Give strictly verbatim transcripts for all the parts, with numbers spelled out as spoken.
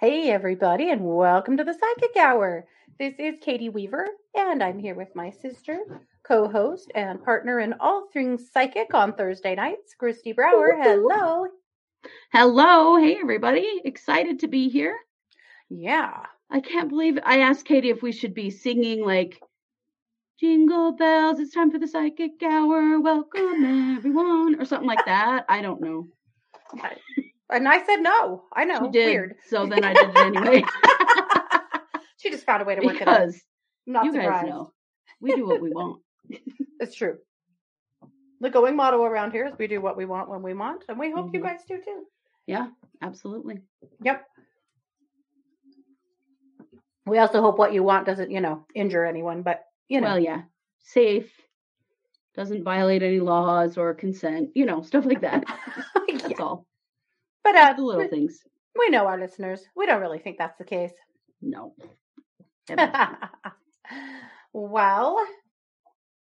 Hey everybody, and welcome to the Psychic Hour. This is Katie Weaver, and I'm here with my sister, co-host, and partner in all things psychic on Thursday nights, Kristi Brower. Hello. Hello. Hey everybody. Excited to be here. Yeah. I can't believe I asked Katie if we should be singing like Jingle Bells, it's time for the Psychic Hour. Welcome everyone, or something like that. I don't know. I- And I said no. I know. She did. Weird. So then I did it anyway. She just found a way to work because it out. I'm not you surprised. Guys know. We do what we want. It's true. The going motto around here is we do what we want when we want, and we hope mm-hmm. you guys do too. Yeah, absolutely. Yep. We also hope what you want doesn't, you know, injure anyone, but you know. Well, yeah. Safe. Doesn't violate any laws or consent, you know, stuff like that. That's yeah. all. But uh, the little we, things. We know our listeners. We don't really think that's the case. No. Well,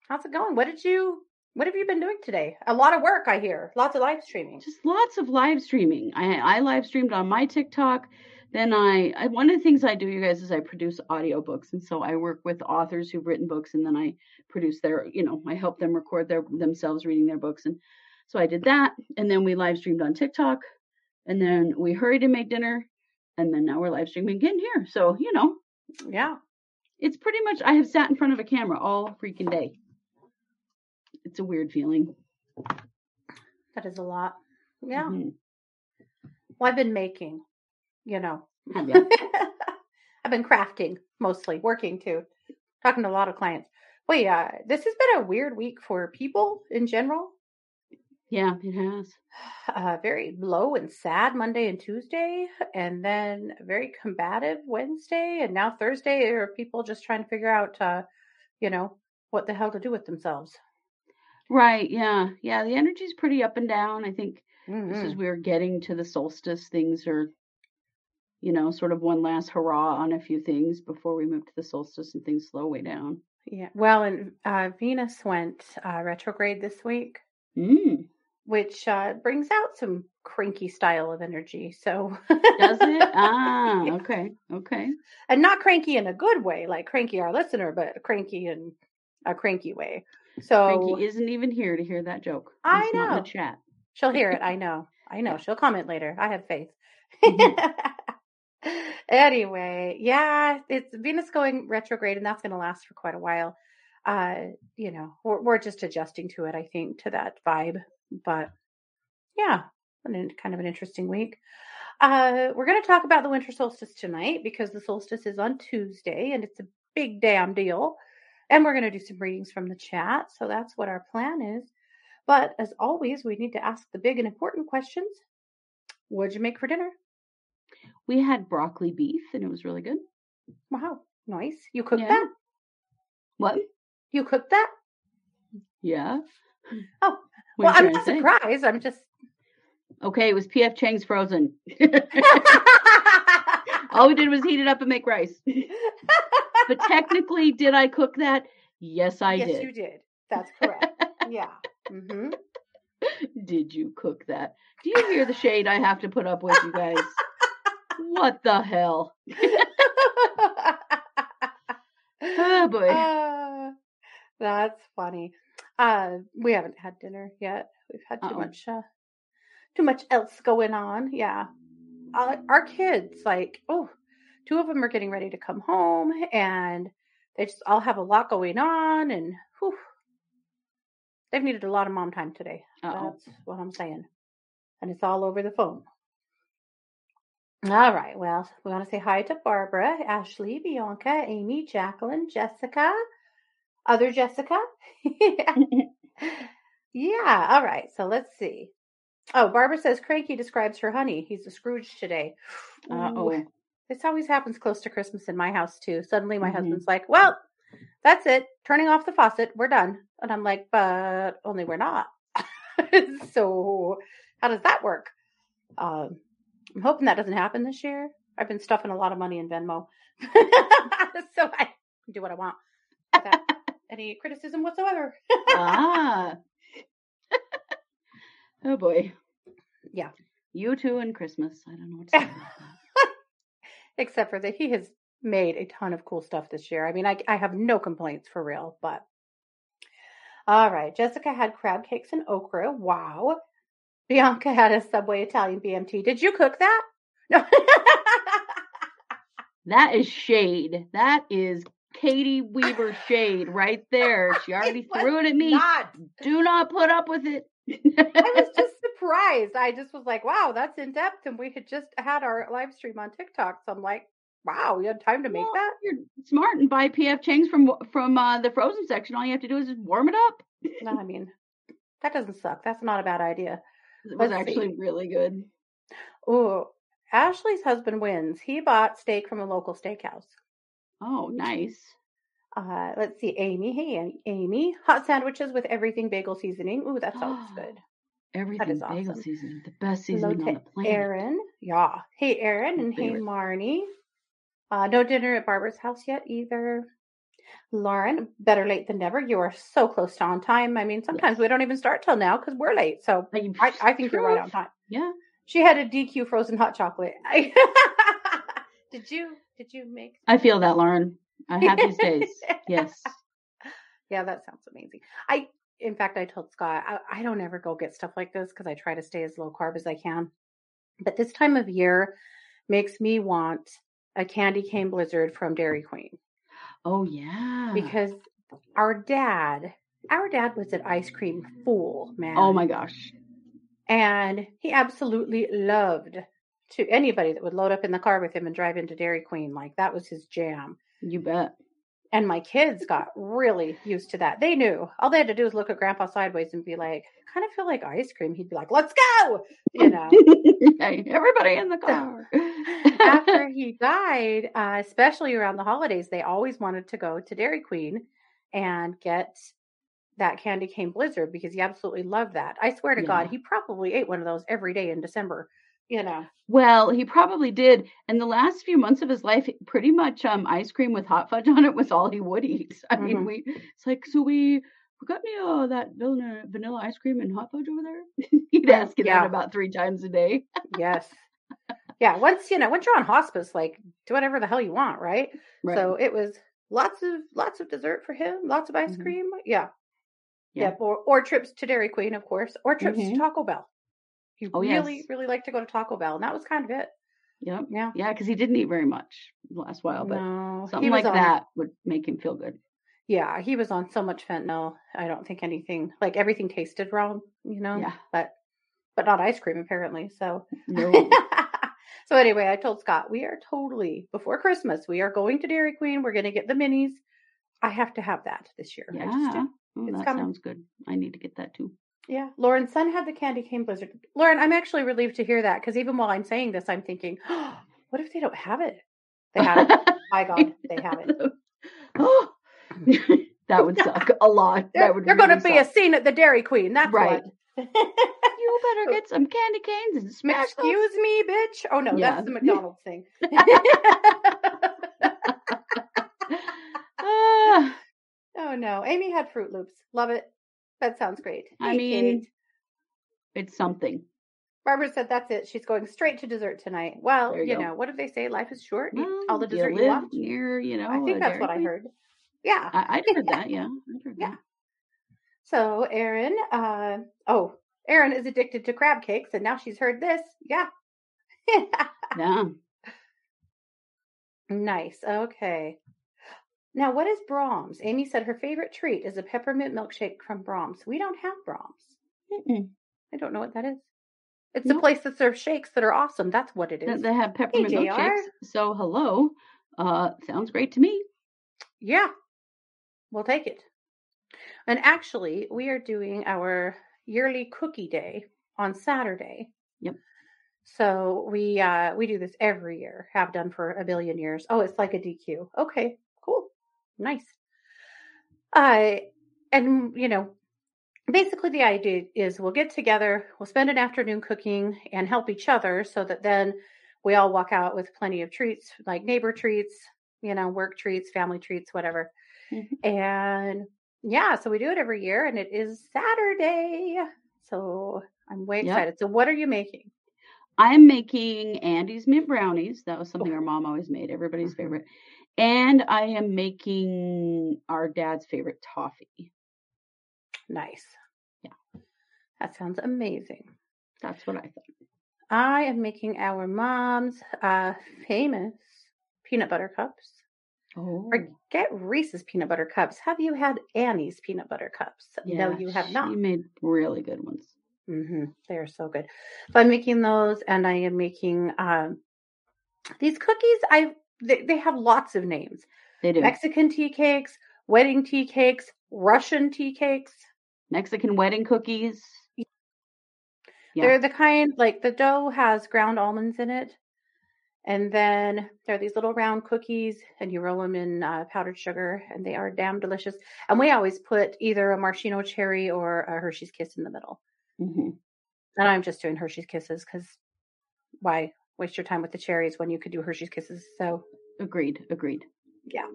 how's it going? What did you? What have you been doing today? A lot of work, I hear. Lots of live streaming. Just lots of live streaming. I, I live streamed on my TikTok. Then I, I one of the things I do, you guys, is I produce audiobooks, and so I work with authors who've written books, and then I produce their, you know, I help them record their themselves reading their books, and so I did that, and then we live streamed on TikTok. And then we hurried to make dinner, and then now we're live streaming again here. So, you know, yeah, it's pretty much, I have sat in front of a camera all freaking day. It's a weird feeling. That is a lot. Yeah. Mm-hmm. Well, I've been making, you know, yeah. I've been crafting mostly, working too, talking to a lot of clients. Well, yeah, this has been a weird week for people in general. Yeah, it has. Uh, very low and sad Monday and Tuesday, and then very combative Wednesday, and now Thursday. There are people just trying to figure out, uh, you know, what the hell to do with themselves. Right, yeah. Yeah, the energy is pretty up and down. I think mm-hmm. this is we're getting to the solstice. Things are, you know, sort of one last hurrah on a few things before we move to the solstice and things slow way down. Yeah, well, and uh, Venus went uh, retrograde this week. Mm. Which uh, brings out some cranky style of energy. So does it? Ah, okay, okay. And not cranky in a good way, like cranky our listener, but cranky in a cranky way. So Cranky isn't even here to hear that joke. I it's know. Not in the chat. She'll hear it. I know. I know. She'll comment later. I have faith. Mm-hmm. Anyway, yeah, it's Venus going retrograde, and that's going to last for quite a while. Uh, you know, we're, we're just adjusting to it. I think to that vibe. But yeah, kind of an interesting week. Uh, we're going to talk about the winter solstice tonight because the solstice is on Tuesday and it's a big damn deal. And we're going to do some readings from the chat. So that's what our plan is. But as always, we need to ask the big and important questions. What'd you make for dinner? We had broccoli beef and it was really good. Wow. Nice. You cooked yeah. that? What? You cooked that? Yeah. Oh, what well, I'm not surprised. I'm just... Okay, it was P F Chang's frozen. All we did was heat it up and make rice. But technically, did I cook that? Yes, I yes, did. Yes, you did. That's correct. Yeah. Mm-hmm. Did you cook that? Do you hear the shade I have to put up with, you guys? What the hell? Oh, boy. Uh, that's funny. Uh, we haven't had dinner yet. We've had too Uh-oh. much, uh, too much else going on. Yeah. Uh, our kids, like, oh, two of them are getting ready to come home and they just all have a lot going on and whew, they've needed a lot of mom time today. Uh-oh. That's what I'm saying. And it's all over the phone. All right. Well, we want to say hi to Barbara, Ashley, Bianca, Amy, Jacqueline, Jessica, Other Jessica? Yeah. Yeah. All right. So let's see. Oh, Barbara says Cranky describes her honey. He's a Scrooge today. Uh-oh. This always happens close to Christmas in my house, too. Suddenly my mm-hmm. husband's like, well, that's it. Turning off the faucet. We're done. And I'm like, but only we're not. So how does that work? Um, I'm hoping that doesn't happen this year. I've been stuffing a lot of money in Venmo. So I can do what I want. Without any criticism whatsoever. Ah. Oh, boy. Yeah. You two and Christmas. I don't know what to say about that. Except for that he has made a ton of cool stuff this year. I mean, I, I have no complaints for real, but. All right. Jessica had crab cakes and okra. Wow. Bianca had a Subway Italian B M T. Did you cook that? No. That is shade. That is Katie Weaver shade right there. She already threw it at me. Not. Do not put up with it. I was just surprised. I just was like, wow, that's in depth. And we had just had our live stream on TikTok. So I'm like, wow, you had time to well, make that? You're smart and buy P F. Chang's from from uh, the frozen section. All you have to do is just warm it up. No, I mean, that doesn't suck. That's not a bad idea. It was Let's actually see. Really good. Oh, Ashley's husband wins. He bought steak from a local steakhouse. Oh, nice. Uh, let's see, Amy. Hey, Amy. Hot sandwiches with everything bagel seasoning. Ooh, that sounds oh, good. Everything that is bagel awesome. Seasoning. The best seasoning Hello on the planet. Aaron. Yeah. Hey, Aaron. My and favorite. Hey, Marnie. Uh, no dinner at Barbara's house yet either. Lauren, better late than never. You are so close to on time. I mean, sometimes yes. we don't even start till now because we're late. So you, I, I think you're right on time. Yeah. She had a D Q frozen hot chocolate. Did you? Did you make? I feel that, Lauren. I have these days. Yes. Yeah, that sounds amazing. I, in fact, I told Scott, I, I don't ever go get stuff like this because I try to stay as low carb as I can. But this time of year makes me want a candy cane blizzard from Dairy Queen. Oh yeah. Because our dad, our dad was an ice cream fool, man. Oh my gosh. And he absolutely loved to anybody that would load up in the car with him and drive into Dairy Queen. Like that was his jam. You bet. And my kids got really used to that. They knew. All they had to do was look at Grandpa sideways and be like, I kind of feel like ice cream. He'd be like, let's go. You know. Everybody in the car. After he died, uh, especially around the holidays, they always wanted to go to Dairy Queen and get that candy cane blizzard because he absolutely loved that. I swear to yeah. God, he probably ate one of those every day in December. You know, well, he probably did. And the last few months of his life, pretty much um, ice cream with hot fudge on it was all he would eat. I mm-hmm. mean, we it's like, so we, we got me uh, that vanilla, vanilla ice cream and hot fudge over there. He'd ask it yeah. out about three times a day. Yes. Yeah. Once, you know, once you're on hospice, like do whatever the hell you want. Right. right. So it was lots of lots of dessert for him. Lots of ice mm-hmm. cream. Yeah. Yeah. yeah or, or trips to Dairy Queen, of course, or trips mm-hmm. to Taco Bell. He oh, really, yes. really liked to go to Taco Bell. And that was kind of it. Yep. Yeah. Yeah. Because he didn't eat very much last while, but no, something like on, that would make him feel good. Yeah. He was on so much fentanyl. I don't think anything, like everything tasted wrong, you know, yeah. but, but not ice cream apparently. So, no. So anyway, I told Scott, we are totally before Christmas, we are going to Dairy Queen. We're going to get the minis. I have to have that this year. Yeah. I just do. Oh, it's that coming. Sounds good. I need to get that too. Yeah. Lauren's son had the candy cane blizzard. Lauren, I'm actually relieved to hear that because even while I'm saying this, I'm thinking, oh, what if they don't have it? They have it. My God, they have it. That would suck a lot. They're, that would they're really going to be suck. A scene at the Dairy Queen. That's right. You better get some candy canes and smash them. Excuse me, bitch. Oh, no, yeah. That's the McDonald's thing. uh, oh, no. Amy had Fruit Loops. Love it. That sounds great. Hey, I mean, Kate. It's something. Barbara said that's it. She's going straight to dessert tonight. Well, you, you know, what do they say? Life is short. Well, all the dessert you, live you want. Near, you know, I think that's what I heard. Yeah. I, I heard that. Yeah. I heard yeah. that. So Erin, uh, oh, Erin is addicted to crab cakes and now she's heard this. Yeah. Yeah. Nice. Okay. Now, what is Brahm's? Amy said her favorite treat is a peppermint milkshake from Brahm's. We don't have Brahm's. Mm-mm. I don't know what that is. It's nope. a place that serves shakes that are awesome. That's what it is. They have peppermint hey, milkshakes. So, hello. Uh, sounds great to me. Yeah. We'll take it. And actually, we are doing our yearly cookie day on Saturday. Yep. So we uh, we do this every year, have done for a billion years. Oh, it's like a D Q. Okay, cool. Nice. Uh, and, you know, basically the idea is we'll get together, we'll spend an afternoon cooking and help each other so that then we all walk out with plenty of treats, like neighbor treats, you know, work treats, family treats, whatever. Mm-hmm. And yeah, so we do it every year and it is Saturday. So I'm way excited. Yep. So what are you making? I'm making Andy's mint brownies. That was something oh. our mom always made, everybody's mm-hmm. favorite. And I am making our dad's favorite toffee. Nice. Yeah. That sounds amazing. That's what I thought. I am making our mom's uh, famous peanut butter cups. Oh. Forget Reese's peanut butter cups. Have you had Annie's peanut butter cups? Yeah, no, you have not. She made really good ones. Mm-hmm. They are so good. So I'm making those, and I am making um, these cookies. I they, they have lots of names. They do. Mexican tea cakes, wedding tea cakes, Russian tea cakes, Mexican wedding cookies. Yeah. They're the kind, like, the dough has ground almonds in it. And then there are these little round cookies, and you roll them in uh, powdered sugar, and they are damn delicious. And we always put either a maraschino cherry or a Hershey's Kiss in the middle. Mm-hmm. And I'm just doing Hershey's Kisses because why waste your time with the cherries when you could do Hershey's Kisses? So agreed, agreed. Yeah.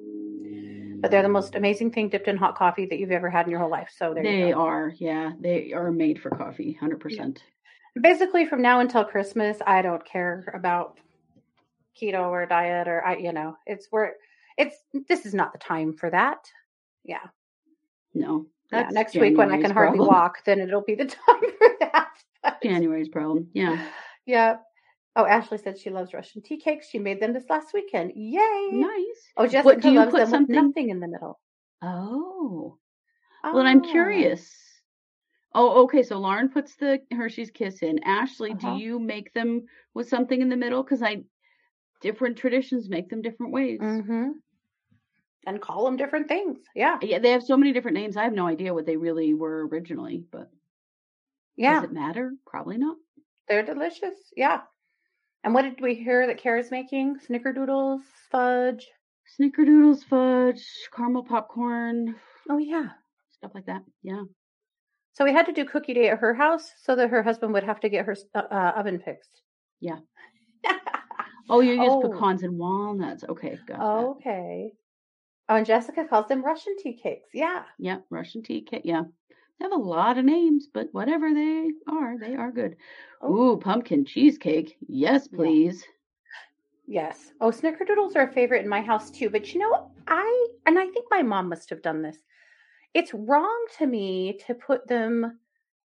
But they're the most amazing thing dipped in hot coffee that you've ever had in your whole life. So there they you go. are. Yeah, they are made for coffee, one hundred percent. Yeah. Basically, from now until Christmas, I don't care about keto or diet or I, you know, it's where it's, this is not the time for that. Yeah. No. That's yeah, next January's week when I can hardly problem. walk, then it'll be the time for that. But January's problem. Yeah. Yeah. Oh, Ashley said she loves Russian tea cakes. She made them this last weekend. Yay. Nice. Oh, Jessica what, do you loves put them something? with nothing in the middle. Oh. oh. Well, I'm curious. Oh, okay. So Lauren puts the Hershey's Kiss in. Ashley, uh-huh. do you make them with something in the middle? Because I, different traditions make them different ways. Mm-hmm. And call them different things. Yeah. Yeah. They have so many different names. I have no idea what they really were originally, but yeah. Does it matter? Probably not. They're delicious. Yeah. And what did we hear that Kara's making? Snickerdoodles, fudge. Snickerdoodles, fudge, caramel popcorn. Oh, yeah. Stuff like that. Yeah. So we had to do cookie day at her house so that her husband would have to get her uh, oven fixed. Yeah. Oh, you use oh. pecans and walnuts. Okay. Got okay. That. Oh, and Jessica calls them Russian tea cakes. Yeah. Yeah. Russian tea cake. Yeah. They have a lot of names, but whatever they are, they are good. Oh. Ooh, pumpkin cheesecake. Yes, please. Yeah. Yes. Oh, snickerdoodles are a favorite in my house too. But you know, I, and I think my mom must have done this. It's wrong to me to put them,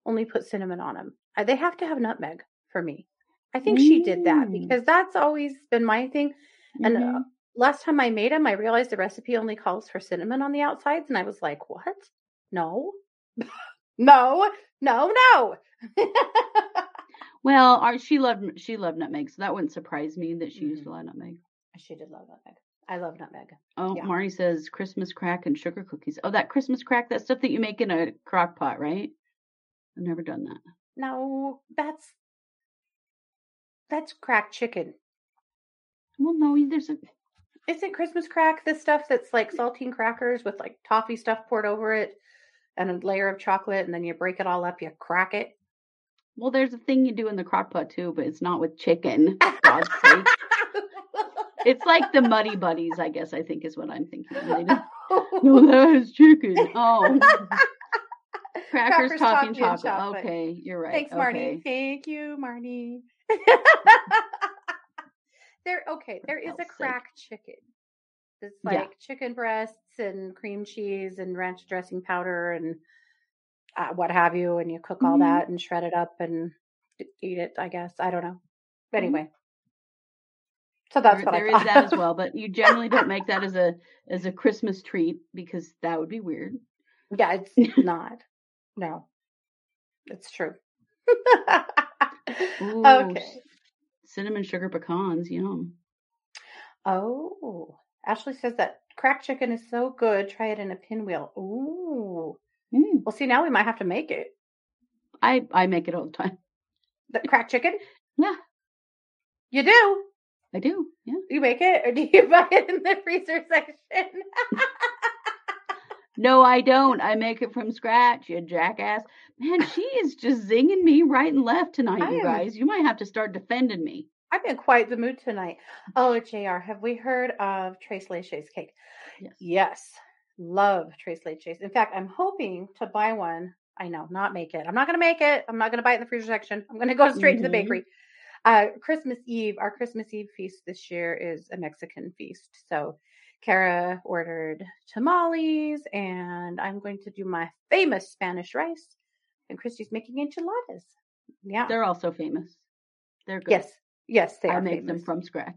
only put cinnamon on them. They have to have nutmeg for me. I think mm. she did that because that's always been my thing. And mm-hmm. uh, last time I made them, I realized the recipe only calls for cinnamon on the outsides. And I was like, what? No, no, no, no. Well, our, she loved, she loved nutmeg. So that wouldn't surprise me that she mm-hmm. used a lot of nutmeg. She did love nutmeg. I love nutmeg. Oh, yeah. Mari says Christmas crack and sugar cookies. Oh, that Christmas crack, that stuff that you make in a crock pot, right? I've never done that. No, that's. That's cracked chicken. Well, no, there's a... Isn't Christmas crack the stuff that's like saltine crackers with like toffee stuff poured over it and a layer of chocolate and then you break it all up, you crack it? Well, there's a thing you do in the crock pot too, but it's not with chicken, for God's sake. It's like the Muddy Buddies, I guess, I think is what I'm thinking. No, that is chicken. Oh, Crackers, Crackers toffee, and chocolate. chocolate. Okay, you're right. Thanks, okay. Marnie. Thank you, Marnie. There, okay, there is a crack chicken. It's like yeah. chicken breasts and cream cheese and ranch dressing powder and uh, what have you, and you cook all mm-hmm. that and shred it up and eat it, I guess. I don't know. But anyway. Mm-hmm. So that's there, what there I thought. There is that as well, but you generally don't make that as a as a Christmas treat because that would be weird. Yeah, it's not. No. It's true. Ooh, okay. Cinnamon sugar pecans, yum. Oh, Ashley says that cracked chicken is so good. Try it in a pinwheel. Ooh. Well, see, now we might have to make it. I, I make it all the time. The crack chicken? Yeah. You do? I do, yeah. You make it, or do you buy it in the freezer section? No, I don't. I make it from scratch, you jackass. Man, she is just zinging me right and left tonight, I you am... guys. You might have to start defending me. I'm in quite the mood tonight. Oh, J R, have we heard of Trace Leche's cake? Yes. Yes. Love Trace Leche's. In fact, I'm hoping to buy one. I know, not make it. I'm not going to make it. I'm not going to buy it in the freezer section. I'm going to go straight mm-hmm. to the bakery. Uh, Christmas Eve, our Christmas Eve feast this year is a Mexican feast. So Kara ordered tamales, and I'm going to do my famous Spanish rice, and Kristi's making enchiladas. Yeah. They're also famous. They're good. Yes. Yes, they I are make famous. Them from scratch.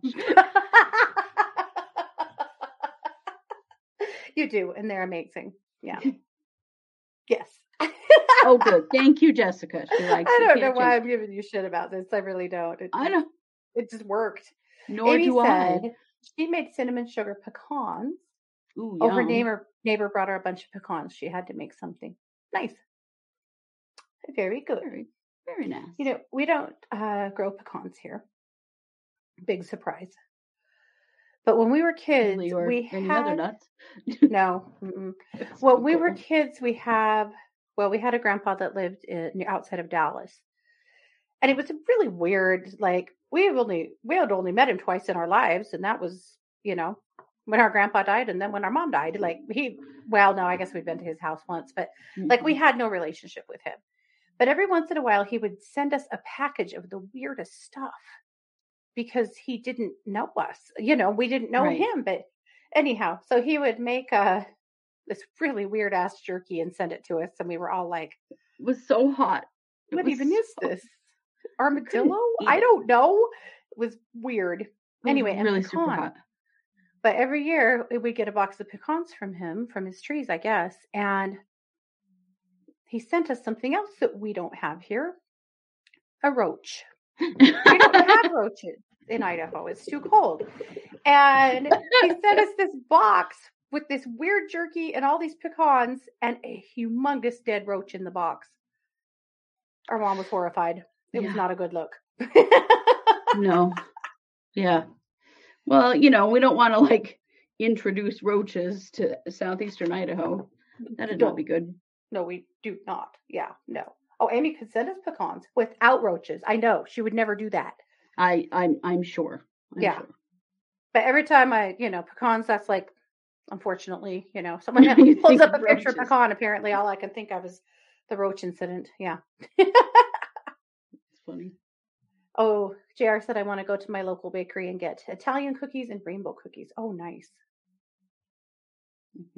You do, and they're amazing. Yeah. Yes. Oh, good. Thank you, Jessica. She likes I don't know why I'm giving you shit about this. I really don't. It, I don't. It just worked. Nor Amy do I. Said she made cinnamon sugar pecans. Ooh, oh, her neighbor, neighbor brought her a bunch of pecans. She had to make something nice. Very good. Very, very nice. You know, we don't uh, grow pecans here. Big surprise. But when we were kids, or we any had... other nuts? No. Mm-mm. When we were kids, we have... Well, we had a grandpa that lived in, outside of Dallas, and it was really weird. Like we've only, we had only met him twice in our lives. And that was, you know, when our grandpa died and then when our mom died, like he, well, no, I guess we've been to his house once, but like we had no relationship with him, but every once in a while he would send us a package of the weirdest stuff because he didn't know us, you know, we didn't know right. him, but anyhow, so he would make a, this really weird ass jerky and send it to us, and we were all like, "It was so hot. It what even so... is this armadillo? I, I don't know. It was weird. It was anyway, really and pecan. Super hot. But every year we get a box of pecans from him, from his trees, I guess. And he sent us something else that we don't have here: a roach. We don't have roaches in Idaho. It's too cold. And he sent us this box with this weird jerky and all these pecans and a humongous dead roach in the box. Our mom was horrified. It yeah. was not a good look. No. Yeah. Well, you know, we don't want to like introduce roaches to southeastern Idaho. That'd no. not be good. No, we do not. Yeah, no. Oh, Amy could send us pecans without roaches. I know. She would never do that. I, I'm, I'm sure. I'm yeah. Sure. But every time I, you know, pecans, that's like, unfortunately, you know, someone pulls up a picture of pecan. Apparently, all I can think of is the roach incident. Yeah. It's funny. Oh, J R said, I want to go to my local bakery and get Italian cookies and rainbow cookies. Oh, nice.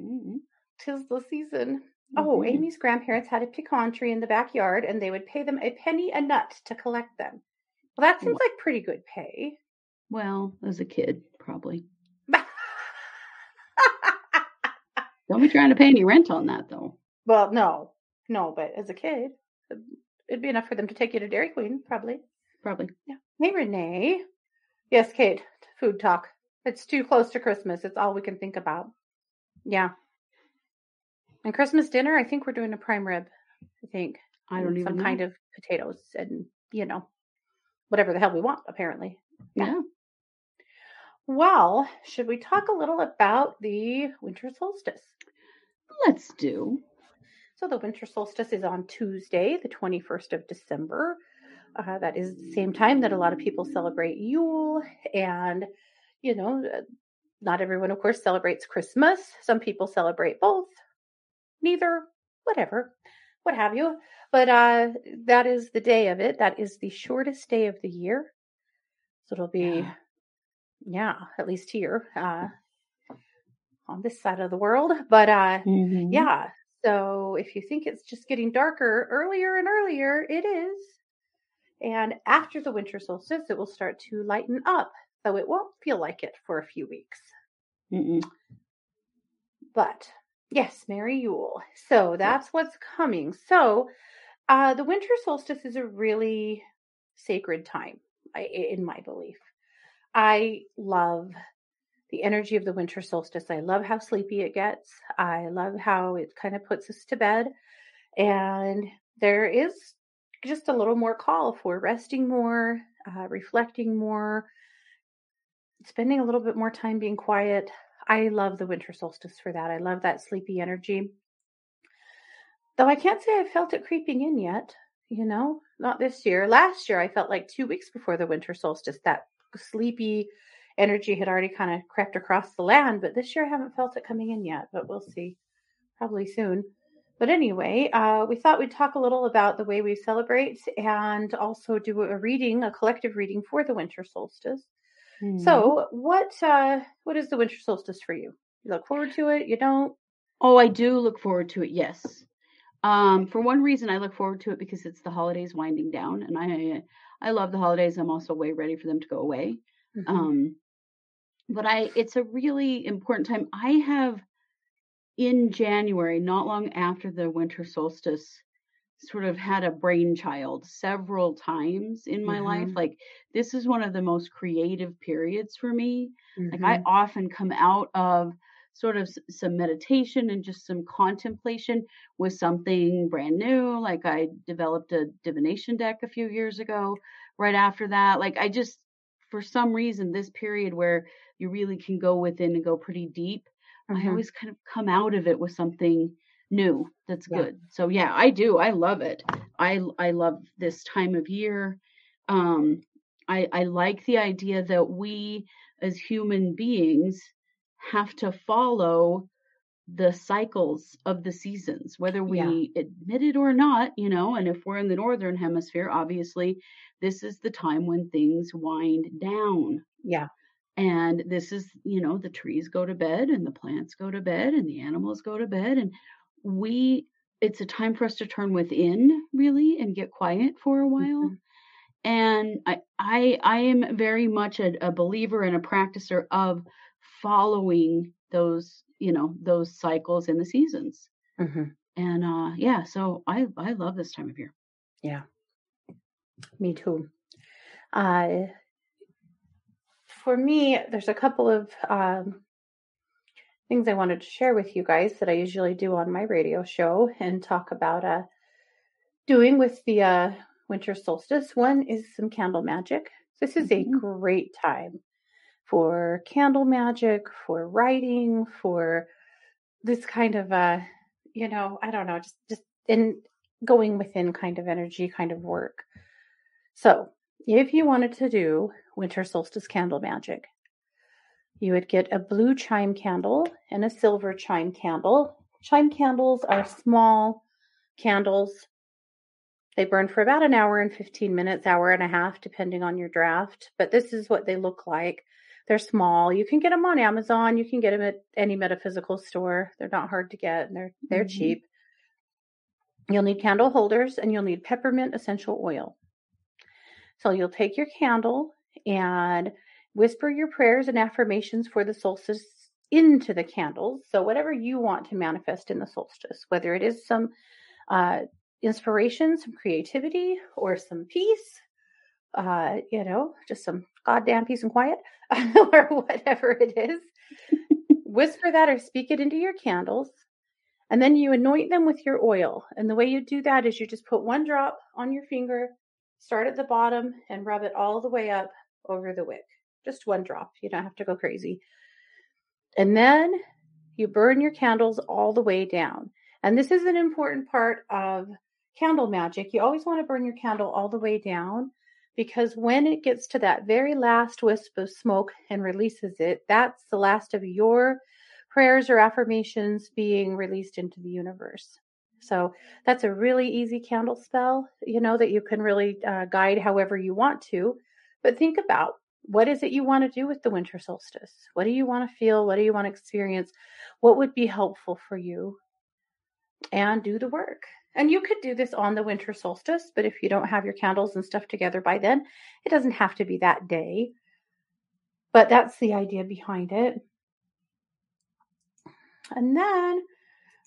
Mm-hmm. Tis the season. Mm-hmm. Oh, Amy's grandparents had a pecan tree in the backyard, and they would pay them a penny a nut to collect them. Well, that seems what? like pretty good pay. Well, as a kid, probably. Don't be trying to pay any rent on that, though. Well, no. No, but as a kid, it'd be enough for them to take you to Dairy Queen, probably. Probably. Yeah. Hey, Renee. Yes, Kate. Food talk. It's too close to Christmas. It's all we can think about. Yeah. And Christmas dinner, I think we're doing a prime rib. I think. I don't even know. Some kind of potatoes and, you know, whatever the hell we want, apparently. Yeah. yeah. Well, should we talk a little about the winter solstice? Let's do. So the winter solstice is on Tuesday, the twenty-first of December. Uh, that is the same time that a lot of people celebrate Yule. And, you know, not everyone, of course, celebrates Christmas. Some people celebrate both, neither, whatever, what have you. But uh, that is the day of it. That is the shortest day of the year. So it'll be... Yeah. Yeah, at least here uh, on this side of the world. But uh, mm-hmm. yeah, so if you think it's just getting darker earlier and earlier, it is. And after the winter solstice, it will start to lighten up, though it won't feel like it for a few weeks. Mm-mm. But yes, Merry Yule. So that's yes. what's coming. So uh, the winter solstice is a really sacred time, in my belief. I love the energy of the winter solstice. I love how sleepy it gets. I love how it kind of puts us to bed. And there is just a little more call for resting more, uh, reflecting more, spending a little bit more time being quiet. I love the winter solstice for that. I love that sleepy energy. Though I can't say I felt it creeping in yet, you know, not this year. Last year, I felt like two weeks before the winter solstice, that sleepy energy had already kind of crept across the land. But this year, I haven't felt it coming in yet, but we'll see. Probably soon. But anyway, uh, we thought we'd talk a little about the way we celebrate and also do a reading, a collective reading for the winter solstice. Mm. So what uh, what is the winter solstice for you? You look forward to it? You don't? Oh, I do look forward to it, yes. Um, for one reason, I look forward to it because it's the holidays winding down, and I I love the holidays. I'm also way ready for them to go away. Mm-hmm. Um, but I it's a really important time. I have, in January, not long after the winter solstice, sort of had a brainchild several times in my mm-hmm. life. Like, this is one of the most creative periods for me. Mm-hmm. Like, I often come out of sort of some meditation and just some contemplation with something brand new. Like, I developed a divination deck a few years ago right after that. Like, I just, for some reason, this period where you really can go within and go pretty deep, mm-hmm. I always kind of come out of it with something new that's yeah. good. So yeah, I do. I love it. I I love this time of year. Um, I I like the idea that we as human beings have to follow the cycles of the seasons, whether we yeah. admit it or not, you know. And if we're in the northern hemisphere, obviously this is the time when things wind down. Yeah. And this is, you know, the trees go to bed and the plants go to bed and the animals go to bed. And we, it's a time for us to turn within, really, and get quiet for a while. Mm-hmm. And I, I, I am very much a, a believer and a practicer of following those, you know, those cycles in the seasons. Mm-hmm. And uh, yeah, so I, I love this time of year. Yeah, me too. I, For me, there's a couple of um, things I wanted to share with you guys that I usually do on my radio show and talk about uh, doing with the uh, winter solstice. One is some candle magic. This is mm-hmm. a great time for candle magic, for writing, for this kind of, uh, you know, I don't know, just, just in going within kind of energy, kind of work. So if you wanted to do winter solstice candle magic, you would get a blue chime candle and a silver chime candle. Chime candles are small candles. They burn for about an hour and fifteen minutes, hour and a half, depending on your draft. But this is what they look like. They're small. You can get them on Amazon. You can get them at any metaphysical store. They're not hard to get, and they're, they're mm-hmm. cheap. You'll need candle holders, and you'll need peppermint essential oil. So you'll take your candle and whisper your prayers and affirmations for the solstice into the candles. So whatever you want to manifest in the solstice, whether it is some uh, inspiration, some creativity, or some peace, uh, you know, just some goddamn peace and quiet, or whatever it is, whisper that or speak it into your candles. And then you anoint them with your oil. And the way you do that is you just put one drop on your finger, start at the bottom and rub it all the way up over the wick. Just one drop. You don't have to go crazy. And then you burn your candles all the way down. And this is an important part of candle magic. You always want to burn your candle all the way down, because when it gets to that very last wisp of smoke and releases it, that's the last of your prayers or affirmations being released into the universe. So that's a really easy candle spell, you know, that you can really uh, guide however you want to. But think about, what is it you want to do with the winter solstice? What do you want to feel? What do you want to experience? What would be helpful for you? And do the work. And you could do this on the winter solstice, but if you don't have your candles and stuff together by then, it doesn't have to be that day. But that's the idea behind it. And then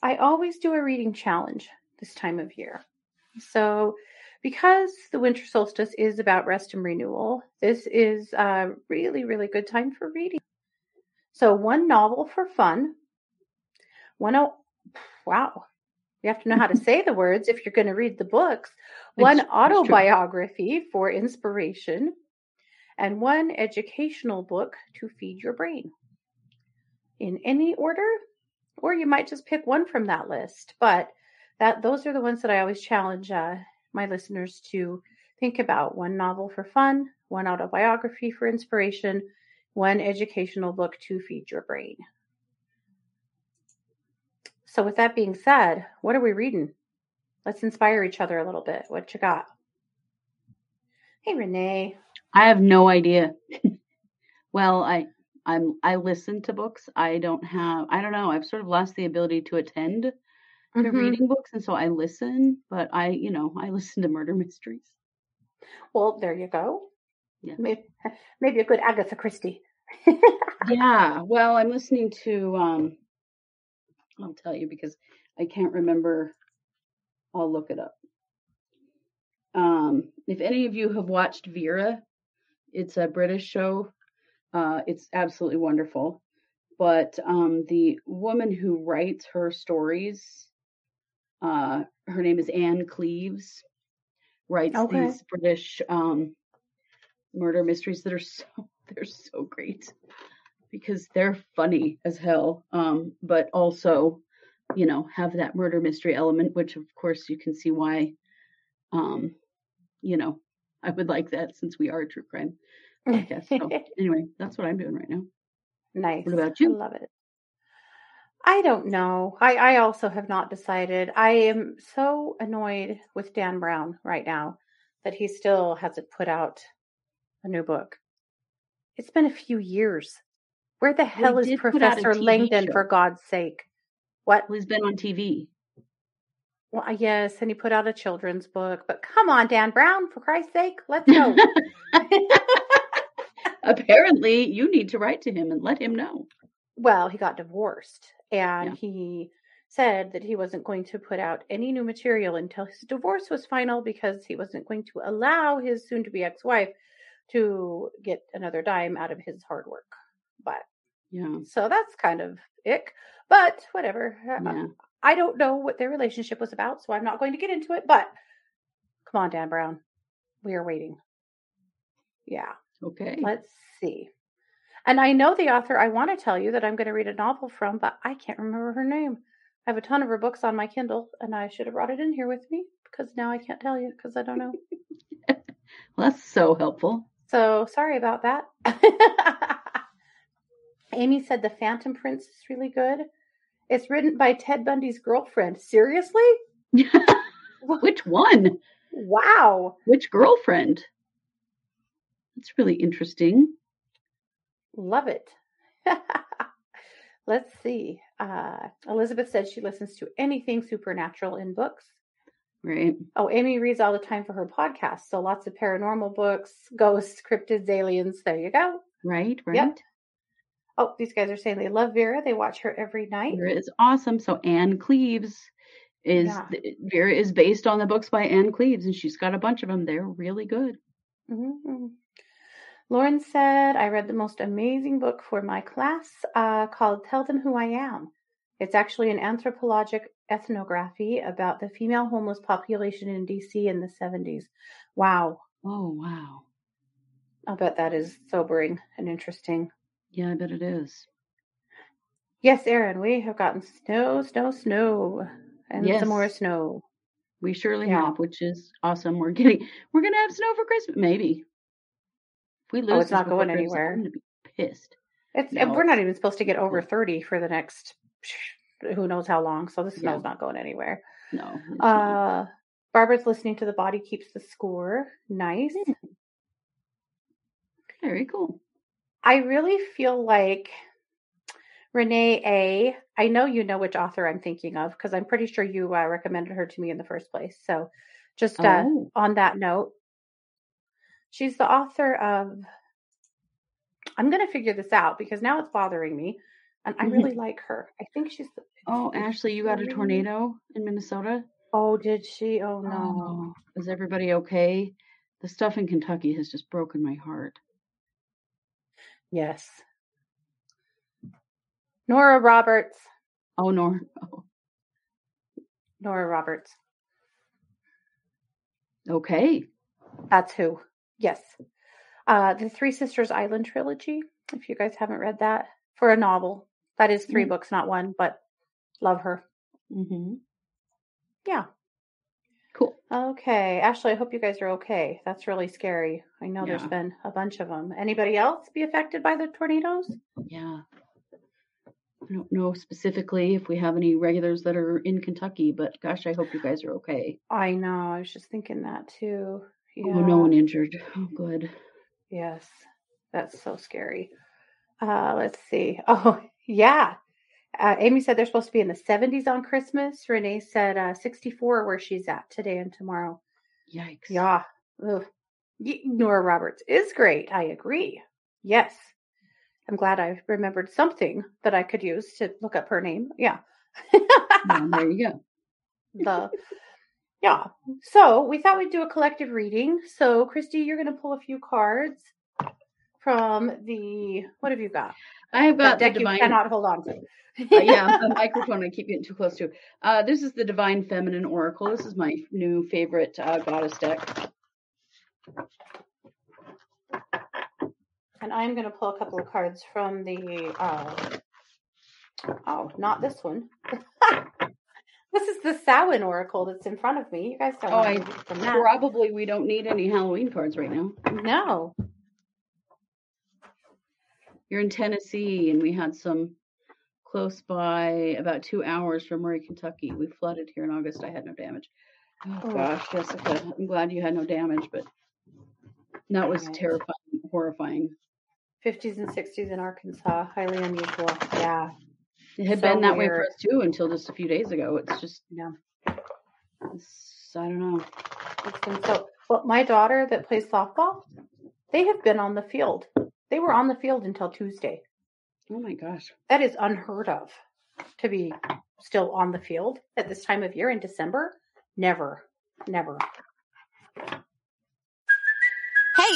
I always do a reading challenge this time of year. So because the winter solstice is about rest and renewal, this is a really, really good time for reading. So one novel for fun, one, oh, wow. You have to know how to say the words if you're going to read the books. One it's, autobiography it's for inspiration and one educational book to feed your brain. In any order, or you might just pick one from that list. But that those are the ones that I always challenge uh, my listeners to think about. One novel for fun, one autobiography for inspiration, one educational book to feed your brain. So with that being said, what are we reading? Let's inspire each other a little bit. What you got? Hey, Renee. I have no idea. Well, I I'm I listen to books. I don't have, I don't know. I've sort of lost the ability to attend to mm-hmm. reading books. And so I listen, but I, you know, I listen to murder mysteries. Well, there you go. Yeah. Maybe, maybe a good Agatha Christie. Yeah. Well, I'm listening to, um, I'll tell you because I can't remember. I'll look it up. Um, if any of you have watched Vera, it's a British show. Uh, it's absolutely wonderful. But um, the woman who writes her stories, uh, her name is Ann Cleeves, writes okay. these British um, murder mysteries that are so, they're so great because they're funny as hell. Um, but also, you know, have that murder mystery element, which of course you can see why, um, you know, I would like that since we are a true crime. I guess. So anyway, that's what I'm doing right now. Nice. What about you? I love it. I don't know. I, I also have not decided. I am so annoyed with Dan Brown right now that he still hasn't put out a new book. It's been a few years. Where the hell well, is Professor Langdon, show. For God's sake? What? Well, he's been on T V. Well, yes, and he put out a children's book. But come on, Dan Brown, for Christ's sake, let's go. Apparently, you need to write to him and let him know. Well, he got divorced, and yeah. he said that he wasn't going to put out any new material until his divorce was final because he wasn't going to allow his soon-to-be ex-wife to get another dime out of his hard work. But yeah, so that's kind of ick. But whatever. Yeah. I don't know what their relationship was about, so I'm not going to get into it. But come on, Dan Brown, we are waiting. Yeah. Okay. Let's see. And I know the author I want to tell you that I'm going to read a novel from, but I can't remember her name. I have a ton of her books on my Kindle, and I should have brought it in here with me because now I can't tell you because I don't know. Well, that's so helpful. So sorry about that. Amy said The Phantom Prince is really good. It's written by Ted Bundy's girlfriend. Seriously? Which one? Wow. Which girlfriend? That's really interesting. Love it. Let's see. Uh, Elizabeth said she listens to anything supernatural in books. Right. Oh, Amy reads all the time for her podcast. So lots of paranormal books, ghosts, cryptids, aliens. There you go. Right, right. Yep. Oh, these guys are saying they love Vera. They watch her every night. Vera is awesome. So Ann Cleeves is, yeah. Vera is based on the books by Ann Cleeves, and she's got a bunch of them. They're really good. Mm-hmm. Lauren said, I read the most amazing book for my class uh, called Tell Them Who I Am. It's actually an anthropologic ethnography about the female homeless population in D C in the seventies. Wow. Oh, wow. I'll bet that is sobering and interesting. Yeah, I bet it is. Yes, Erin, we have gotten snow, snow, snow, and yes. some more snow. We surely yeah. have, which is awesome. We're getting, we're gonna have snow for Christmas, maybe. If we lose, oh, it's not going Christmas, anywhere. I'm gonna be pissed. It's no, we're it's, not even supposed to get over thirty for the next who knows how long. So the snow's yeah. not going anywhere. No. Uh, Barbara's listening to The Body Keeps the Score. Nice. Mm. Very cool. I really feel like Renee A., I know you know which author I'm thinking of because I'm pretty sure you uh, recommended her to me in the first place. So just uh, oh. on that note, she's the author of, I'm going to figure this out because now it's bothering me and I really like her. I think she's. The, oh, Ashley, you got a tornado in Minnesota? Oh, did she? Oh, no. Oh, is everybody okay? The stuff in Kentucky has just broken my heart. Yes. Nora Roberts. Oh, Nora. Oh. Nora Roberts. Okay. That's who. Yes. Uh, the Three Sisters Island Trilogy, if you guys haven't read that, for a novel. That is three mm-hmm. books, not one, but love her. Mm-hmm. Yeah. Cool. Okay. Ashley, I hope you guys are okay. That's really scary. I know yeah. there's been a bunch of them. Anybody else be affected by the tornadoes? Yeah. I don't know specifically if we have any regulars that are in Kentucky, but gosh, I hope you guys are okay. I know. I was just thinking that too. Yeah. Oh, no one injured. Oh, good. Yes. That's so scary. Uh, let's see. Oh, yeah. Uh, Amy said they're supposed to be in the seventies on Christmas. Renee said uh, sixty-four where she's at today and tomorrow. Yikes. Yeah. Ugh. Nora Roberts is great. I agree. Yes. I'm glad I remembered something that I could use to look up her name. Yeah. Well, there you go. The, yeah. So we thought we'd do a collective reading. So Kristi, you're going to pull a few cards from the, what have you got? I've got that deck divine, you cannot hold on to. uh, yeah. The microphone I keep getting too close to. Uh, this is the Divine Feminine Oracle. This is my new favorite uh, goddess deck. And I'm going to pull a couple of cards from the, uh, oh, not this one. This is the Samhain Oracle that's in front of me. You guys don't oh, I, from that. Probably we don't need any Halloween cards right now. No. You're in Tennessee, and we had some close by about two hours from Murray, Kentucky. We flooded here in August. I had no damage. Oh, oh. Gosh, Jessica, I'm glad you had no damage, but that was okay. terrifying, horrifying. fifties and sixties in Arkansas, highly unusual. Yeah, it had so been that weird. way for us too until just a few days ago. It's just yeah, it's, I don't know. It's been so. Well, my daughter that plays softball, they have been on the field. They were on the field until Tuesday. Oh my gosh, that is unheard of to be still on the field at this time of year in December. Never, never. Hey,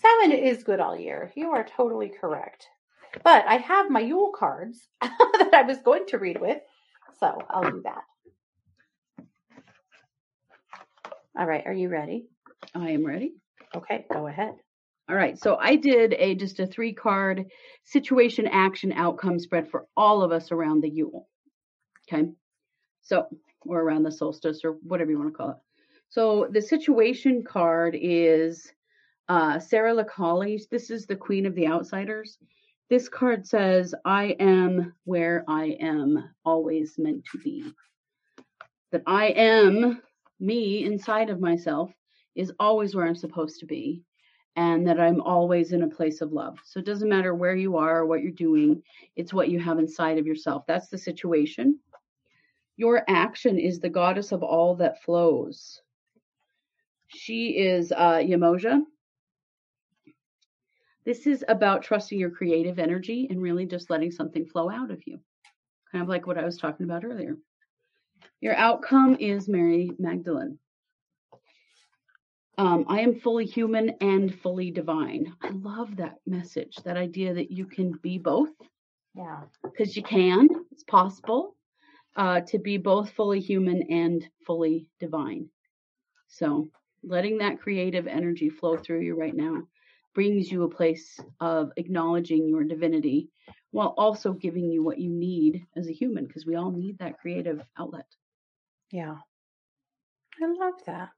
Salmon is good all year. You are totally correct. But I have my Yule cards that I was going to read with. So I'll do that. All right. Are you ready? I am ready. Okay. Go ahead. All right. So I did a just a three card situation, action, outcome spread for all of us around the Yule. Okay. So, or around the solstice or whatever you want to call it. So the situation card is... Uh, Sarah LaCauley, this is the Queen of the Outsiders. This card says, I am where I am always meant to be. That I am, me inside of myself, is always where I'm supposed to be. And that I'm always in a place of love. So it doesn't matter where you are or what you're doing. It's what you have inside of yourself. That's the situation. Your action is the goddess of all that flows. She is uh, Yemoja. This is about trusting your creative energy and really just letting something flow out of you. Kind of like what I was talking about earlier. Your outcome is Mary Magdalene. Um, I am fully human and fully divine. I love that message, that idea that you can be both. Yeah. Because you can. It's possible uh, to be both fully human and fully divine. So letting that creative energy flow through you right now brings you a place of acknowledging your divinity while also giving you what you need as a human, because we all need that creative outlet. Yeah. I love that.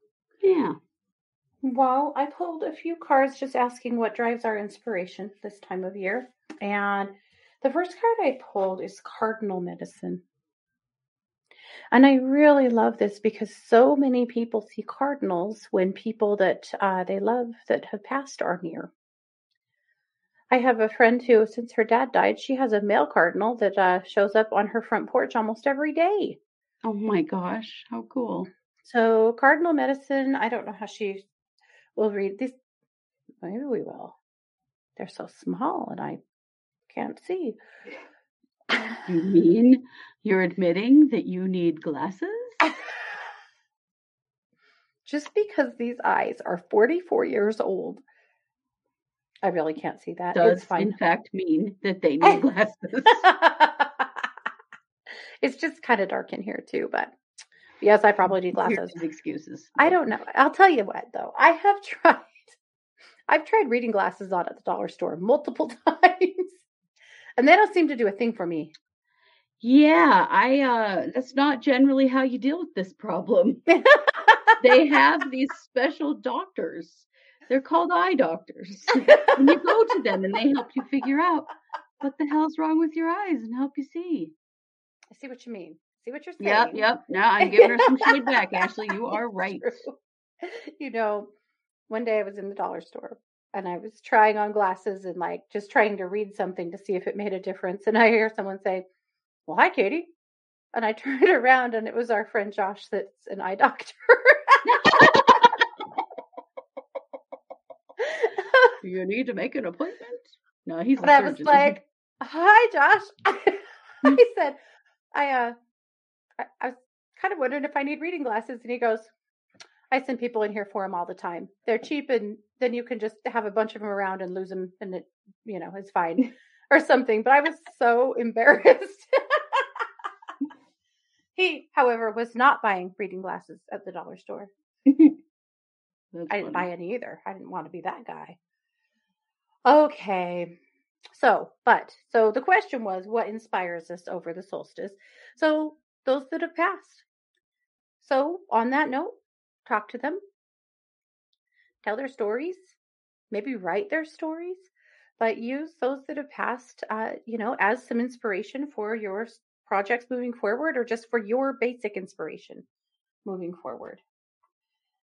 Yeah. Well, I pulled a few cards just asking what drives our inspiration this time of year. And the first card I pulled is Cardinal Medicine. And I really love this because so many people see cardinals when people that uh, they love that have passed are near. I have a friend who, since her dad died, she has a male cardinal that uh, shows up on her front porch almost every day. Oh my gosh, how cool. So Cardinal Medicine, I don't know how she will read these. Maybe we will. They're so small and I can't see. You mean you're admitting that you need glasses? Just because these eyes are forty-four years old, I really can't see that. Does, it's fine. In fact, mean that they need glasses. It's just kind of dark in here too, but yes, I probably need glasses. Excuses. I don't know. I'll tell you what, though. I have tried. I've tried reading glasses on at the dollar store multiple times, and they don't seem to do a thing for me. Yeah, I. Uh, that's not generally how you deal with this problem. They have these special doctors. They're called eye doctors. And you go to them, and they help you figure out what the hell's wrong with your eyes and help you see. I see what you mean. See what you're saying. Yep, yep. Now I'm giving her some shade back, Ashley. You are right. You know, one day I was in the dollar store, and I was trying on glasses and, like, just trying to read something to see if it made a difference. And I hear someone say, well, hi, Katie. And I turned around, and it was our friend Josh that's an eye doctor. You need to make an appointment? No, he's not. And I was like, hi, Josh. I said, I, uh, I, I was kind of wondering if I need reading glasses. And he goes, I send people in here for them all the time. They're cheap, and then you can just have a bunch of them around and lose them. And it, you know, it's fine or something. But I was so embarrassed. He, however, was not buying reading glasses at the dollar store. That's I didn't funny. buy any either. I didn't want to be that guy. Okay. So, but, so the question was, what inspires us over the solstice? So those that have passed. So on that note, talk to them, tell their stories, maybe write their stories, but use those that have passed, uh, you know, as some inspiration for your projects moving forward, or just for your basic inspiration moving forward.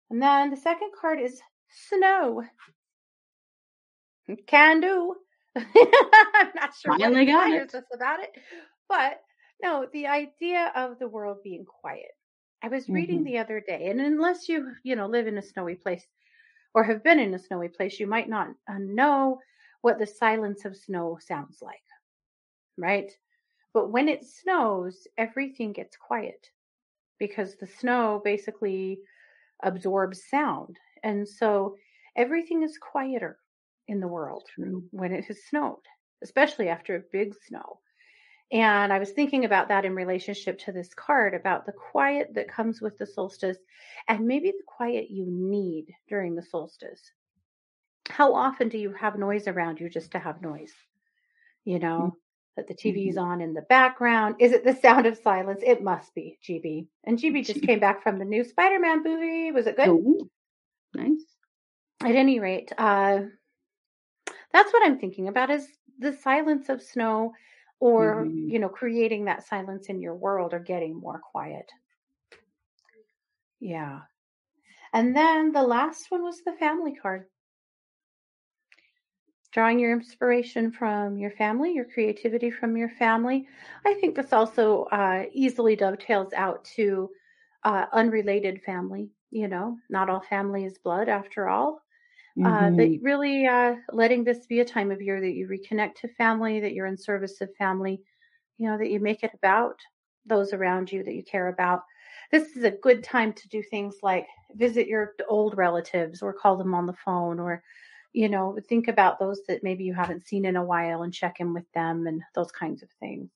And then the second card is snow. Can do. I'm not sure Finally what inspires us about it. But no, the idea of the world being quiet. I was reading mm-hmm. the other day, and unless you, you know, live in a snowy place or have been in a snowy place, you might not uh, know what the silence of snow sounds like, right? But when it snows, everything gets quiet because the snow basically absorbs sound. And so everything is quieter in the world when it has snowed, especially after a big snow. And I was thinking about that in relationship to this card, about the quiet that comes with the solstice, and maybe the quiet you need during the solstice. How often do you have noise around you just to have noise? You know, mm-hmm. that the T V's mm-hmm. on in the background. Is it the sound of silence? It must be, G B. And G B just came back from the new Spider-Man movie. Was it good? Ooh, nice. At any rate, uh, that's what I'm thinking about, is the silence of snow, or, mm-hmm. you know, creating that silence in your world, or getting more quiet. Yeah. And then the last one was the family card. Drawing your inspiration from your family, your creativity from your family. I think this also uh, easily dovetails out to uh, unrelated family. You know, not all family is blood after all. Uh, that really uh, letting this be a time of year that you reconnect to family, that you're in service of family, you know, that you make it about those around you that you care about. This is a good time to do things like visit your old relatives, or call them on the phone, or, you know, think about those that maybe you haven't seen in a while and check in with them, and those kinds of things.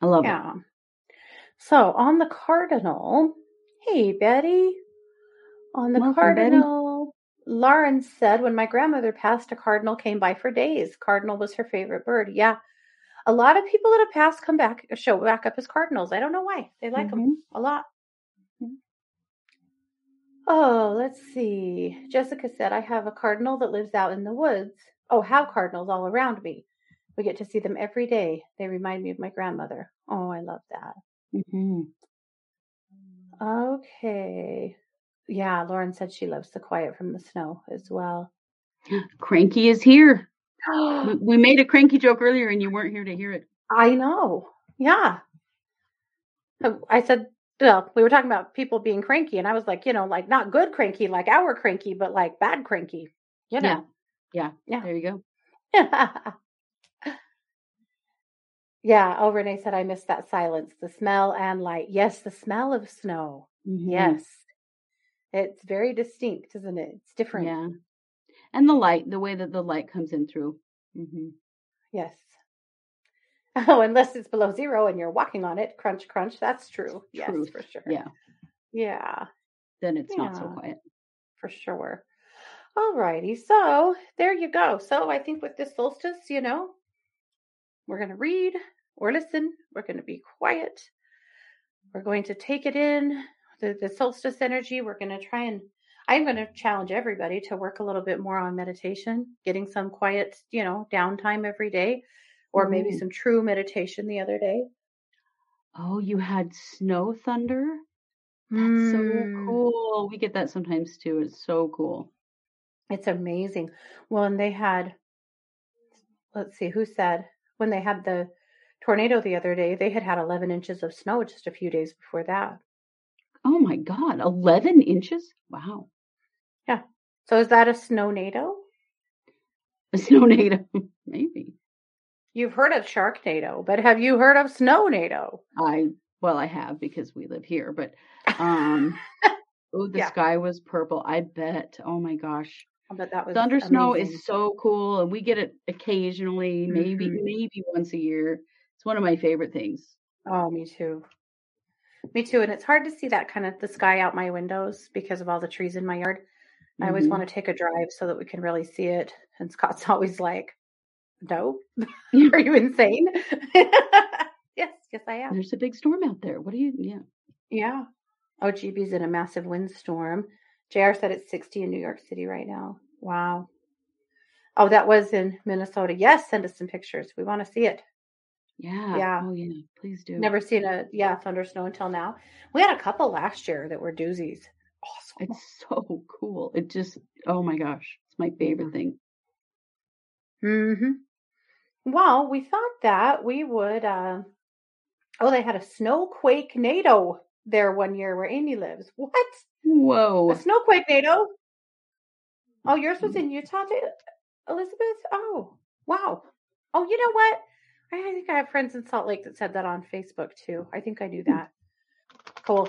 I love yeah. it. So on the cardinal, hey, Betty. On the Welcome, cardinal. Betty. Lauren said, when my grandmother passed, a cardinal came by for days. Cardinal was her favorite bird. Yeah. A lot of people that have passed come back, show back up as cardinals. I don't know why. They like mm-hmm. them a lot. Mm-hmm. Oh, let's see. Jessica said, I have a cardinal that lives out in the woods. Oh, have cardinals all around me. We get to see them every day. They remind me of my grandmother. Oh, I love that. Mm-hmm. Okay. Yeah, Lauren said she loves the quiet from the snow as well. Cranky is here. We made a cranky joke earlier, and you weren't here to hear it. I know. Yeah. I said, well, we were talking about people being cranky, and I was like, you know, like not good cranky, like our cranky, but like bad cranky, you know? Yeah. Yeah. yeah. There you go. Yeah. yeah. Oh, Renee said, I missed that silence, the smell and light. Yes. The smell of snow. Mm-hmm. Yes. It's very distinct, isn't it? It's different. Yeah. And the light, the way that the light comes in through. Mm-hmm. Yes. Oh, unless it's below zero and you're walking on it. Crunch, crunch. That's true. Yes, Truth. for sure. Yeah. Yeah. Then it's yeah. not so quiet. For sure. All righty. So there you go. So I think with this solstice, you know, we're going to read or listen. We're going to be quiet. We're going to take it in. The, the solstice energy, we're going to try and, I'm going to challenge everybody to work a little bit more on meditation, getting some quiet, you know, downtime every day. Or maybe mm. some true meditation the other day. Oh, you had snow thunder? That's mm. so cool. We get that sometimes too. It's so cool. It's amazing. Well, and they had, let's see, who said, when they had the tornado the other day, they had had eleven inches of snow just a few days before that. Oh my God, eleven inches? Wow. Yeah. So is that a snow-nado? A snow-nado, maybe. You've heard of Sharknado, but have you heard of Snownado? I, well, I have because we live here, but, um, oh, the yeah. sky was purple. I bet. Oh my gosh. I bet that was Thunder amazing. Snow is so cool. And we get it occasionally, mm-hmm. maybe, maybe once a year. It's one of my favorite things. Oh, me too. Me too. And it's hard to see that kind of the sky out my windows because of all the trees in my yard. Mm-hmm. I always want to take a drive so that we can really see it. And Scott's always like, no, are you insane? yes, yes, I am. There's a big storm out there. What are you? Yeah, yeah. O G B's in a massive windstorm. J R said it's sixty in New York City right now. Wow. Oh, that was in Minnesota. Yes, send us some pictures. We want to see it. Yeah. Yeah. Oh, yeah. Please do. Never seen a yeah thunder snow until now. We had a couple last year that were doozies. Awesome. It's so cool. It just. Oh my gosh, it's my favorite mm-hmm. thing. Mm-hmm. Well, we thought that we would, uh, oh, they had a snowquake NATO there one year where Amy lives. What? Whoa. A snowquake NATO? Oh, yours was in Utah, Elizabeth? Oh, wow. Oh, you know what? I think I have friends in Salt Lake that said that on Facebook, too. I think I knew that. Cool.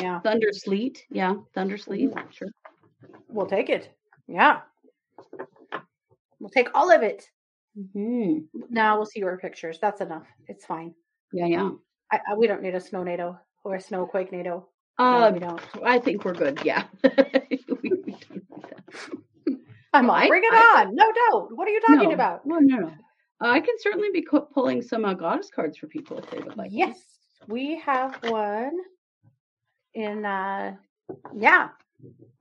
Yeah. Thunder sleet. Yeah. Thunder sleet. Sure. We'll take it. Yeah. We'll take all of it. Mm-hmm. No, we'll see your pictures. That's enough. It's fine. Yeah, yeah. I, I, we don't need a snow NATO or a snow quake NATO. Uh, no, we don't. I think we're good. Yeah. we, we don't need that. I'm like, bring it I, on. I, no, don't. What are you talking no, about? No, no, no. Uh, I can certainly be co- pulling some uh, goddess cards for people if they would like. Yes, we have one. In uh, yeah.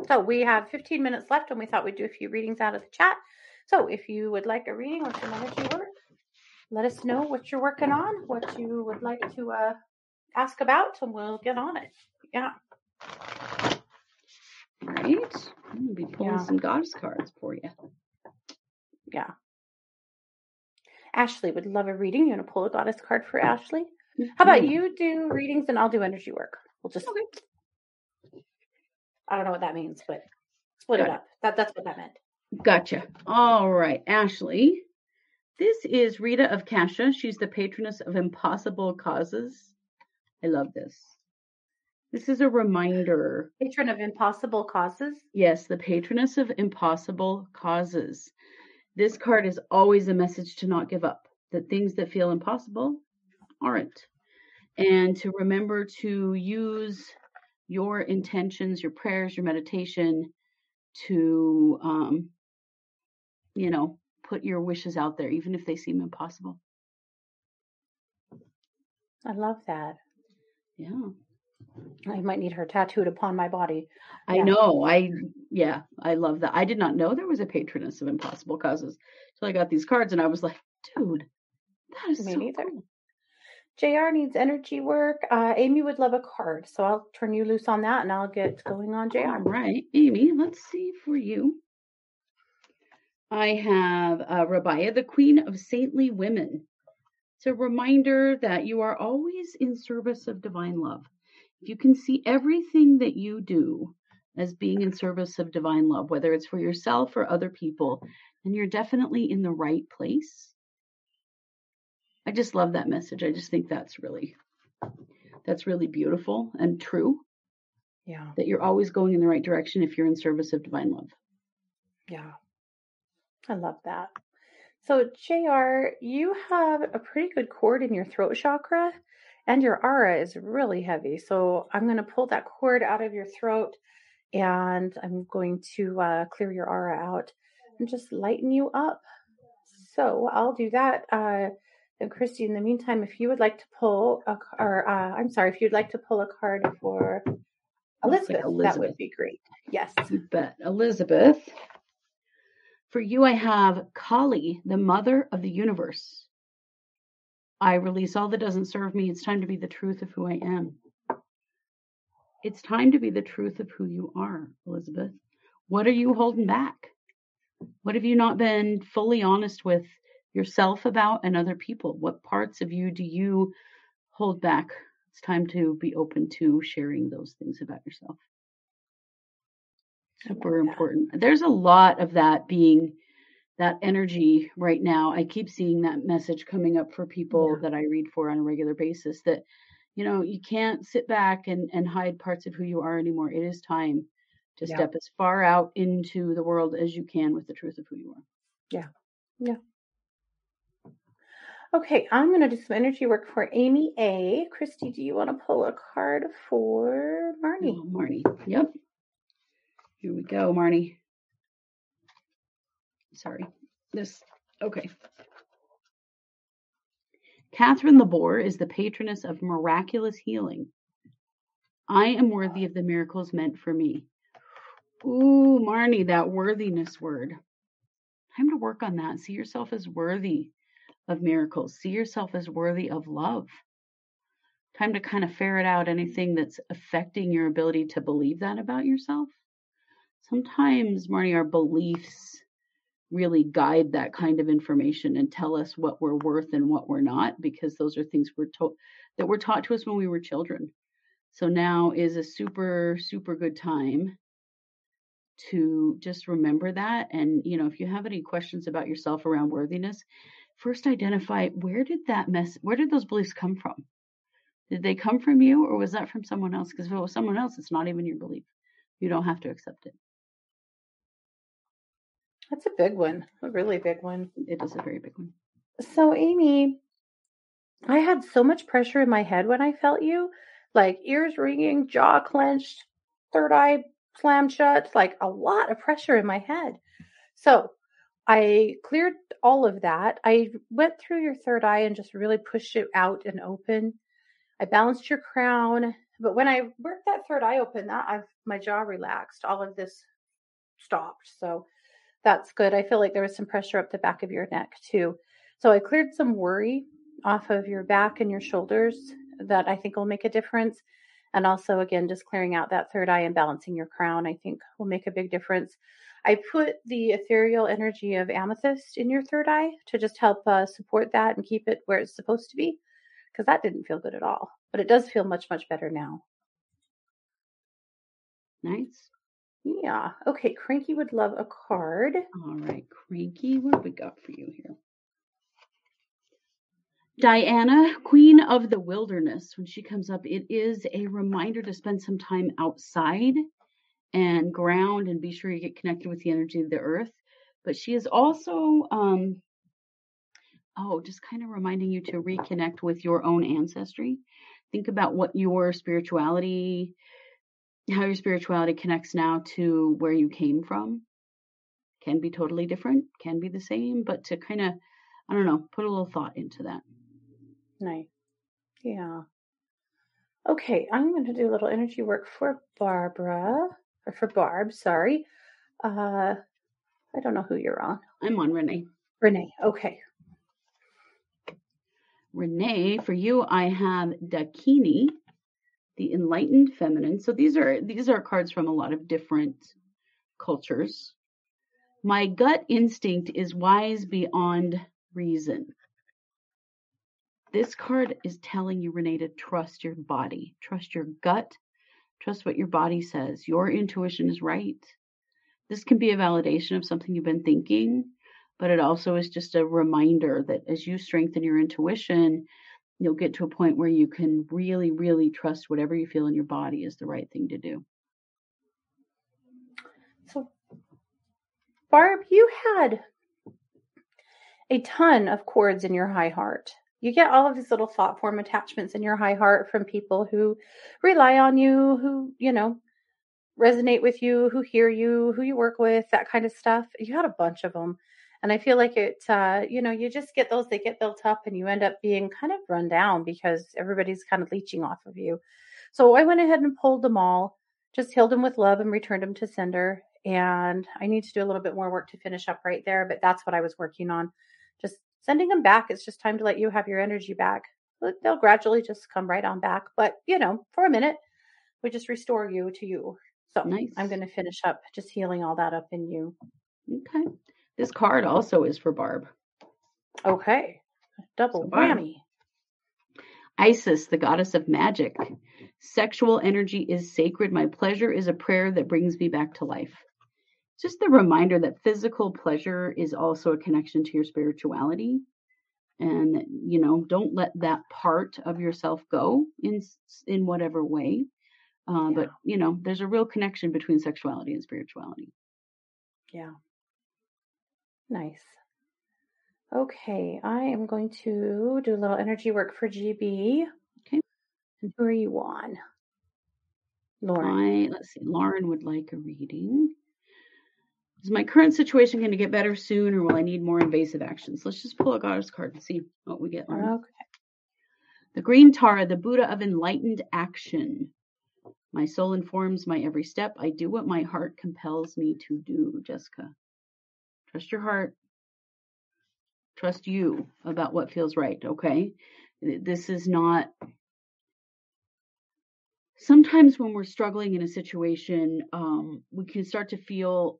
So we have fifteen minutes left, and we thought we'd do a few readings out of the chat. So if you would like a reading or some energy work, let us know what you're working on, what you would like to uh, ask about, and we'll get on it. Yeah. All right. I'm going to be pulling yeah. some goddess cards for you. Yeah. Ashley would love a reading. You want to pull a goddess card for Ashley? Mm-hmm. How about you do readings and I'll do energy work? We'll just, okay. I don't know what that means, but split Got it up. That That's what that meant. Gotcha. All right, Ashley. This is Rita of Casha. She's the patroness of impossible causes. I love this. This is a reminder. Patron of impossible causes? Yes, the patroness of impossible causes. This card is always a message to not give up, that things that feel impossible aren't. And to remember to use your intentions, your prayers, your meditation to um you know, put your wishes out there, even if they seem impossible. I love that. Yeah. I might need her tattooed upon my body. I yeah. know. I, yeah, I love that. I did not know there was a patroness of impossible causes until I got these cards and I was like, dude, that is Me so neither. Cool. J R needs energy work. Uh, Amy would love a card. So I'll turn you loose on that and I'll get going on J R. All right, Amy, let's see for you. I have uh, Rabia, the Queen of Saintly Women. It's a reminder that you are always in service of divine love. If you can see everything that you do as being in service of divine love, whether it's for yourself or other people, then you're definitely in the right place. I just love that message. I just think that's really, that's really beautiful and true. Yeah. That you're always going in the right direction if you're in service of divine love. Yeah. I love that. So J R, you have a pretty good cord in your throat chakra and your aura is really heavy. So I'm going to pull that cord out of your throat and I'm going to uh, clear your aura out and just lighten you up. So I'll do that. Uh, And Kristi, in the meantime, if you would like to pull, a, or uh, I'm sorry, if you'd like to pull a card for Elizabeth, like Elizabeth. That would be great. Yes. But Elizabeth, for you, I have Kali, the mother of the universe. I release all that doesn't serve me. It's time to be the truth of who I am. It's time to be the truth of who you are, Elizabeth. What are you holding back? What have you not been fully honest with yourself about and other people? What parts of you do you hold back? It's time to be open to sharing those things about yourself. Super important. There's a lot of that being that energy right now. I keep seeing that message coming up for people yeah. that I read for on a regular basis, that, you know, you can't sit back and, and hide parts of who you are anymore. It is time to yeah. step as far out into the world as you can with the truth of who you are. Yeah. Yeah. Okay, I'm going to do some energy work for Amy A. Kristi, do you want to pull a card for Marnie? Oh, Marnie, yep. Here we go, Marnie. Sorry, this, okay. Catherine Labore is the patroness of miraculous healing. I am worthy of the miracles meant for me. Ooh, Marnie, that worthiness word. Time to work on that. See yourself as worthy of miracles. See yourself as worthy of love. Time to kind of ferret out anything that's affecting your ability to believe that about yourself. Sometimes, Marnie, our beliefs really guide that kind of information and tell us what we're worth and what we're not, because those are things we're taught that were taught to us when we were children. So now is a super, super good time to just remember that. And, you know, if you have any questions about yourself around worthiness, first identify, where did that mess, where did those beliefs come from? Did they come from you, or was that from someone else? Because if it was someone else, it's not even your belief. You don't have to accept it. That's a big one, a really big one. It is a very big one. So, Amy, I had so much pressure in my head when I felt you, like ears ringing, jaw clenched, third eye slammed shut, like a lot of pressure in my head. So I cleared all of that. I went through your third eye and just really pushed it out and open. I balanced your crown. But when I worked that third eye open, that I've, my jaw relaxed. All of this stopped. So that's good. I feel like there was some pressure up the back of your neck too. So I cleared some worry off of your back and your shoulders that I think will make a difference. And also, again, just clearing out that third eye and balancing your crown, I think will make a big difference. I put the ethereal energy of amethyst in your third eye to just help uh, support that and keep it where it's supposed to be, because that didn't feel good at all. But it does feel much, much better now. Nice. Yeah. Okay, Cranky would love a card. All right, Cranky, what have we got for you here? Diana, Queen of the Wilderness. When she comes up, it is a reminder to spend some time outside and ground and be sure you get connected with the energy of the earth. But she is also, um, oh, just kind of reminding you to reconnect with your own ancestry. Think about what your spirituality, how your spirituality connects now to where you came from. Can be totally different, can be the same, but to kind of, I don't know, put a little thought into that. Nice. Yeah. Okay, I'm going to do a little energy work for Barbara, or for Barb, sorry. Uh, I don't know who you're on. I'm on Renee. Renee, okay. Renee, for you, I have Dakini, the Enlightened Feminine. So these are these are cards from a lot of different cultures. My gut instinct is wise beyond reason. This card is telling you, Renee, to trust your body, trust your gut, trust what your body says. Your intuition is right. This can be a validation of something you've been thinking, but it also is just a reminder that as you strengthen your intuition, you'll get to a point where you can really, really trust whatever you feel in your body is the right thing to do. So, Barb, you had a ton of chords in your high heart. You get all of these little thought form attachments in your high heart from people who rely on you, who, you know, resonate with you, who hear you, who you work with, that kind of stuff. You had a bunch of them. And I feel like it, uh, you know, you just get those, they get built up and you end up being kind of run down because everybody's kind of leeching off of you. So I went ahead and pulled them all, just healed them with love and returned them to sender. And I need to do a little bit more work to finish up right there, but that's what I was working on. Just sending them back. It's just time to let you have your energy back. They'll gradually just come right on back. But, you know, for a minute, we just restore you to you. So nice. I'm going to finish up just healing all that up in you. Okay. This card also is for Barb. Okay. Double so whammy. Isis, the goddess of magic. Sexual energy is sacred. My pleasure is a prayer that brings me back to life. Just the reminder that physical pleasure is also a connection to your spirituality. And, you know, don't let that part of yourself go in in whatever way. Uh, yeah. But, you know, there's a real connection between sexuality and spirituality. Yeah. Nice. Okay, I am going to do a little energy work for G B. Okay. And who are you on? Lauren. I, let's see. Lauren would like a reading. Is my current situation going to get better soon, or will I need more invasive actions? Let's just pull a goddess card and see what we get, Lauren. Okay. The Green Tara, the Buddha of enlightened action. My soul informs my every step. I do what my heart compels me to do, Jessica. Trust your heart. Trust you about what feels right, okay? This is not... Sometimes when we're struggling in a situation, um, we can start to feel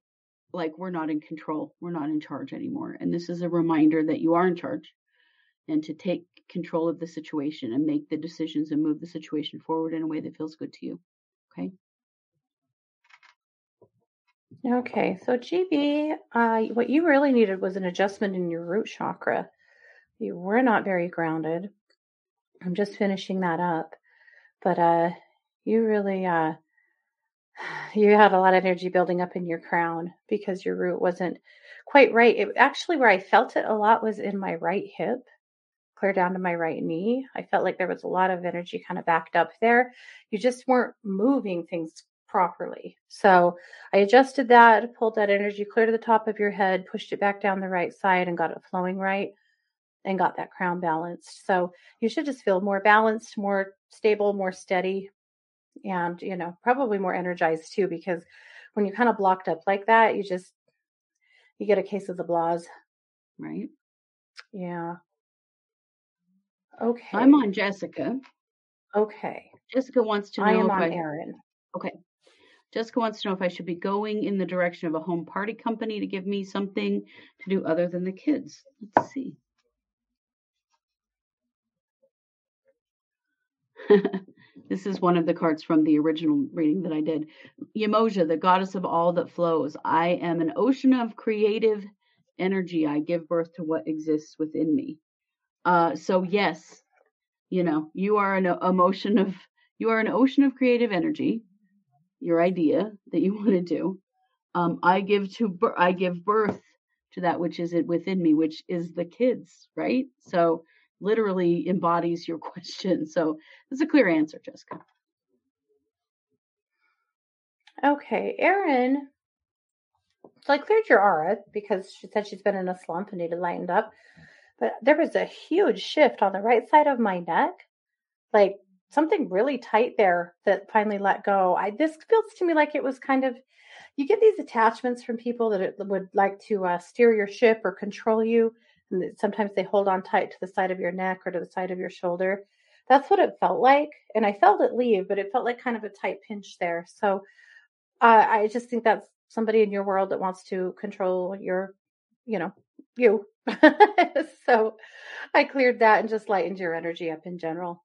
like we're not in control. We're not in charge anymore. And this is a reminder that you are in charge and to take control of the situation and make the decisions and move the situation forward in a way that feels good to you, okay? Okay, so G B, uh, what you really needed was an adjustment in your root chakra. You were not very grounded. I'm just finishing that up. But uh, you really, uh, you had a lot of energy building up in your crown because your root wasn't quite right. It, actually, where I felt it a lot was in my right hip, clear down to my right knee. I felt like there was a lot of energy kind of backed up there. You just weren't moving things properly. So I adjusted that, pulled that energy clear to the top of your head, pushed it back down the right side and got it flowing right and got that crown balanced. So you should just feel more balanced, more stable, more steady, and, you know, probably more energized too, because when you're kind of blocked up like that, you just, you get a case of the blahs. Right. Yeah. Okay. I'm on Jessica. Okay. Jessica wants to know. I am on I... Erin. Okay. Jessica wants to know if I should be going in the direction of a home party company to give me something to do other than the kids. Let's see. This is one of the cards from the original reading that I did. Yemoja, the goddess of all that flows. I am an ocean of creative energy. I give birth to what exists within me. Uh, so yes, you know, you are an emotion of, you are an ocean of creative energy. Your idea that you want to do. Um, I give to I give birth to that which is within me, which is the kids, right? So literally embodies your question. So it's a clear answer, Jessica. Okay, Erin. So I cleared your aura because she said she's been in a slump and needed lightened up. But there was a huge shift on the right side of my neck. Like something really tight there that finally let go. I, this feels to me like it was kind of, you get these attachments from people that it would like to uh, steer your ship or control you. And sometimes they hold on tight to the side of your neck or to the side of your shoulder. That's what it felt like. And I felt it leave, but it felt like kind of a tight pinch there. So uh, I just think that's somebody in your world that wants to control your, you know, you So I cleared that and just lightened your energy up in general.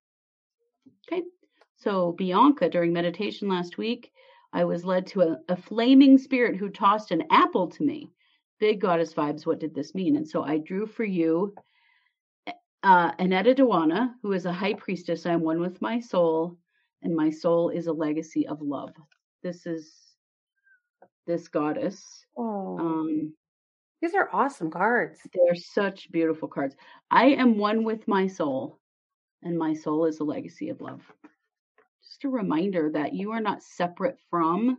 Okay. So Bianca, during meditation last week, I was led to a, a flaming spirit who tossed an apple to me. Big goddess vibes. What did this mean? And so I drew for you uh, Aneta Dewana, who is a high priestess. I am one with my soul, and my soul is a legacy of love. This is this goddess. Oh, um, these are awesome cards. They're such beautiful cards. I am one with my soul, and my soul is a legacy of love. Just a reminder that you are not separate from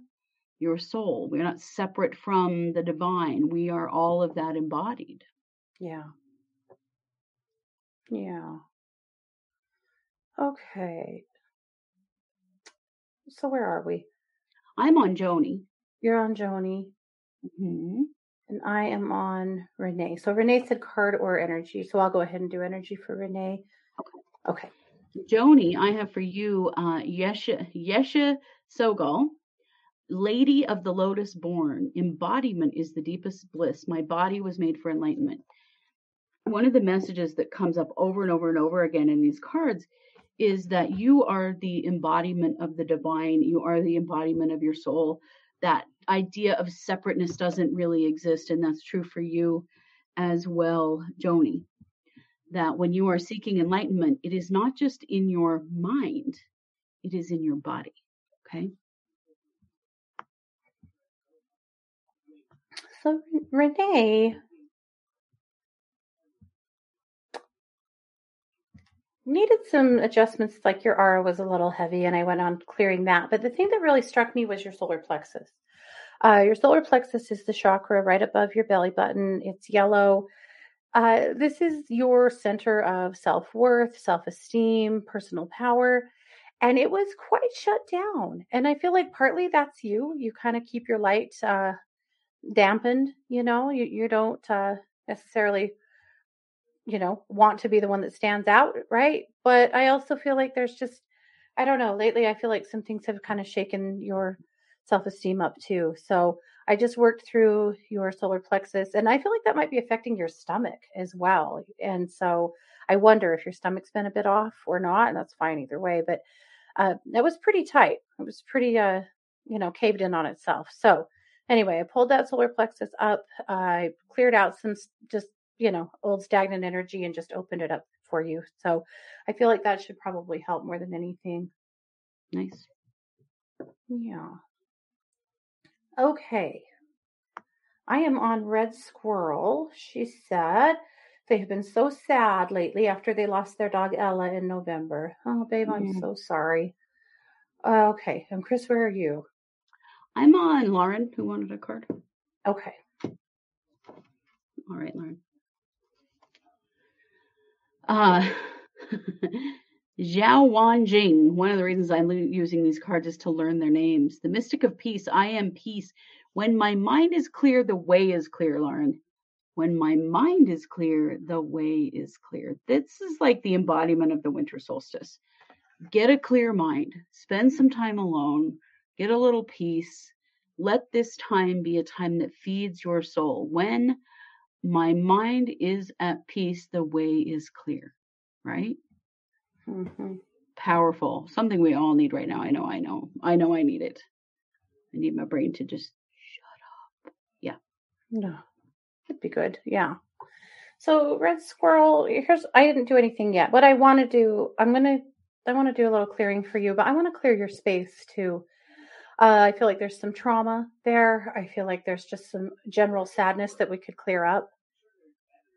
your soul. We're not separate from the divine. We are all of that embodied. Yeah. Yeah. Okay. So where are we? I'm on Joni. You're on Joni. Mm-hmm. And I am on Renee. So Renee said card or energy. So I'll go ahead and do energy for Renee. Okay. Okay. Joni, I have for you uh, Yesha, Yesha Sogal. Lady of the Lotus born, embodiment is the deepest bliss. My body was made for enlightenment. One of the messages that comes up over and over and over again in these cards is that you are the embodiment of the divine. You are the embodiment of your soul. That idea of separateness doesn't really exist. And that's true for you as well, Joni, that when you are seeking enlightenment, it is not just in your mind, it is in your body. Okay. So, Renee, needed some adjustments, like your aura was a little heavy, and I went on clearing that. But the thing that really struck me was your solar plexus. Uh, your solar plexus is the chakra right above your belly button. It's yellow. Uh, this is your center of self-worth, self-esteem, personal power. And it was quite shut down. And I feel like partly that's you. You kind of keep your light uh dampened, you know, you, you don't uh, necessarily, you know, want to be the one that stands out, right? But I also feel like there's just, I don't know, lately I feel like some things have kind of shaken your self-esteem up too. So I just worked through your solar plexus, and I feel like that might be affecting your stomach as well. And so I wonder if your stomach's been a bit off or not, and that's fine either way, but uh, that was pretty tight. It was pretty, uh, you know, caved in on itself. So anyway, I pulled that solar plexus up. I cleared out some just, you know, old stagnant energy and just opened it up for you. So I feel like that should probably help more than anything. Nice. Yeah. Okay. I am on Red Squirrel. She said they have been so sad lately after they lost their dog Ella in November. Oh, babe, I'm yeah. so sorry. Okay. And Chris, where are you? I'm on Lauren, who wanted a card. Okay. All right, Lauren. Uh, Zhao Wan Jing. One of the reasons I'm using these cards is to learn their names. The mystic of peace. I am peace. When my mind is clear, the way is clear, Lauren. When my mind is clear, the way is clear. This is like the embodiment of the winter solstice. Get a clear mind. Spend some time alone. Get a little peace. Let this time be a time that feeds your soul. When my mind is at peace, the way is clear, right? Mm-hmm. Powerful. Something we all need right now. I know, I know. I know I need it. I need my brain to just shut up. Yeah. No, that'd be good. Yeah. So Red Squirrel, here's, I didn't do anything yet. What I want to do, I'm going to, I want to do a little clearing for you, but I want to clear your space too. Uh, I feel like there's some trauma there. I feel like there's just some general sadness that we could clear up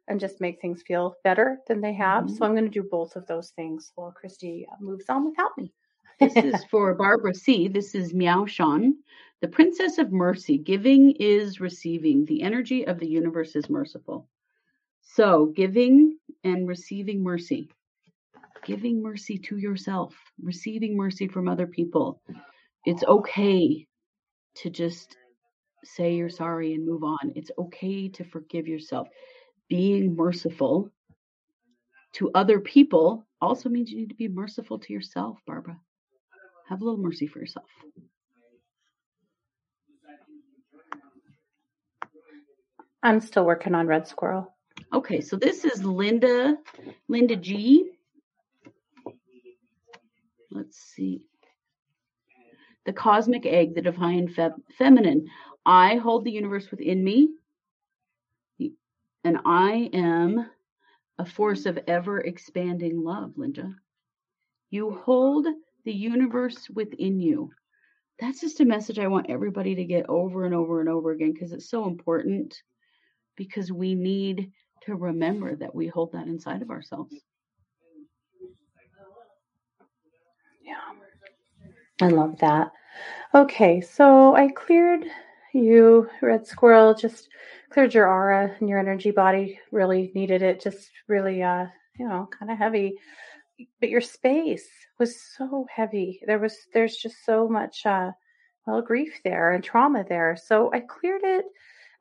and just make things feel better than they have. Mm-hmm. So I'm going to do both of those things while Kristi moves on without me. This is for Barbara C. This is Miao Shan, the Princess of Mercy. Giving is receiving. The energy of the universe is merciful. So giving and receiving mercy. Giving mercy to yourself. Receiving mercy from other people. It's okay to just say you're sorry and move on. It's okay to forgive yourself. Being merciful to other people also means you need to be merciful to yourself, Barbara. Have a little mercy for yourself. I'm still working on Red Squirrel. Okay, so this is Linda, Linda G. Let's see. The cosmic egg, the divine fem- feminine. I hold the universe within me, and I am a force of ever expanding love, Linda. You hold the universe within you. That's just a message I want everybody to get over and over and over again, because it's so important, because we need to remember that we hold that inside of ourselves. Yeah, I love that. Okay, so I cleared you, Red Squirrel, just cleared your aura and your energy body. Really needed it. Just really, uh, you know, kind of heavy. But your space was so heavy. There was, there's just so much, uh, well, grief there and trauma there. So I cleared it.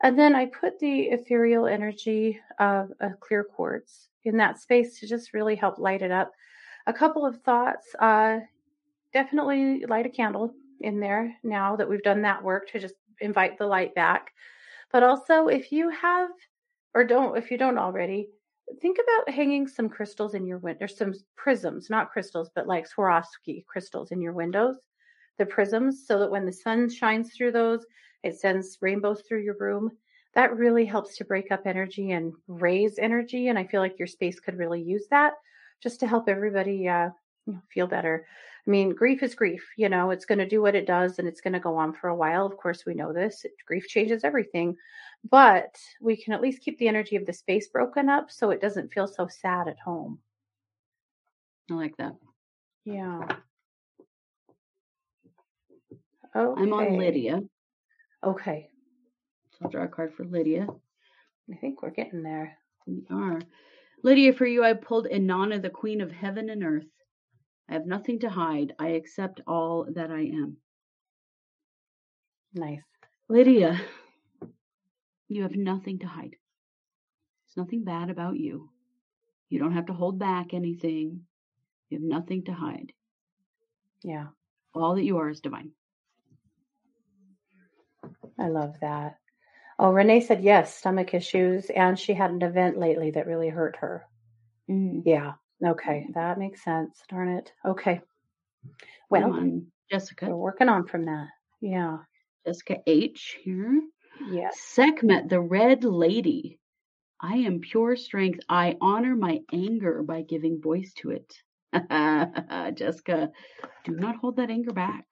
And then I put the ethereal energy of a clear quartz in that space to just really help light it up. A couple of thoughts. Uh, definitely light a candle in there now that we've done that work to just invite the light back. But also, if you have, or don't, if you don't already, think about hanging some crystals in your window, some prisms, not crystals, but like Swarovski crystals in your windows, the prisms, so that when the sun shines through those, it sends rainbows through your room. That really helps to break up energy and raise energy. And I feel like your space could really use that just to help everybody uh, you know, feel better. I mean, grief is grief. You know, it's going to do what it does, and it's going to go on for a while. Of course, we know this. Grief changes everything. But we can at least keep the energy of the space broken up so it doesn't feel so sad at home. I like that. Yeah. Okay. I'm on Lydia. Okay. So I'll draw a card for Lydia. I think we're getting there. We are. Lydia, for you, I pulled Inanna, the Queen of Heaven and Earth. I have nothing to hide. I accept all that I am. Nice. Lydia, you have nothing to hide. There's nothing bad about you. You don't have to hold back anything. You have nothing to hide. Yeah. All that you are is divine. I love that. Oh, Renee said yes, stomach issues, and she had an event lately that really hurt her. Mm. Yeah. Okay. That makes sense. Darn it. Okay. Well, Jessica. We're working on from that. Yeah. Jessica H here. Yes. Sekhmet, the Red Lady. I am pure strength. I honor my anger by giving voice to it. Jessica, do not hold that anger back.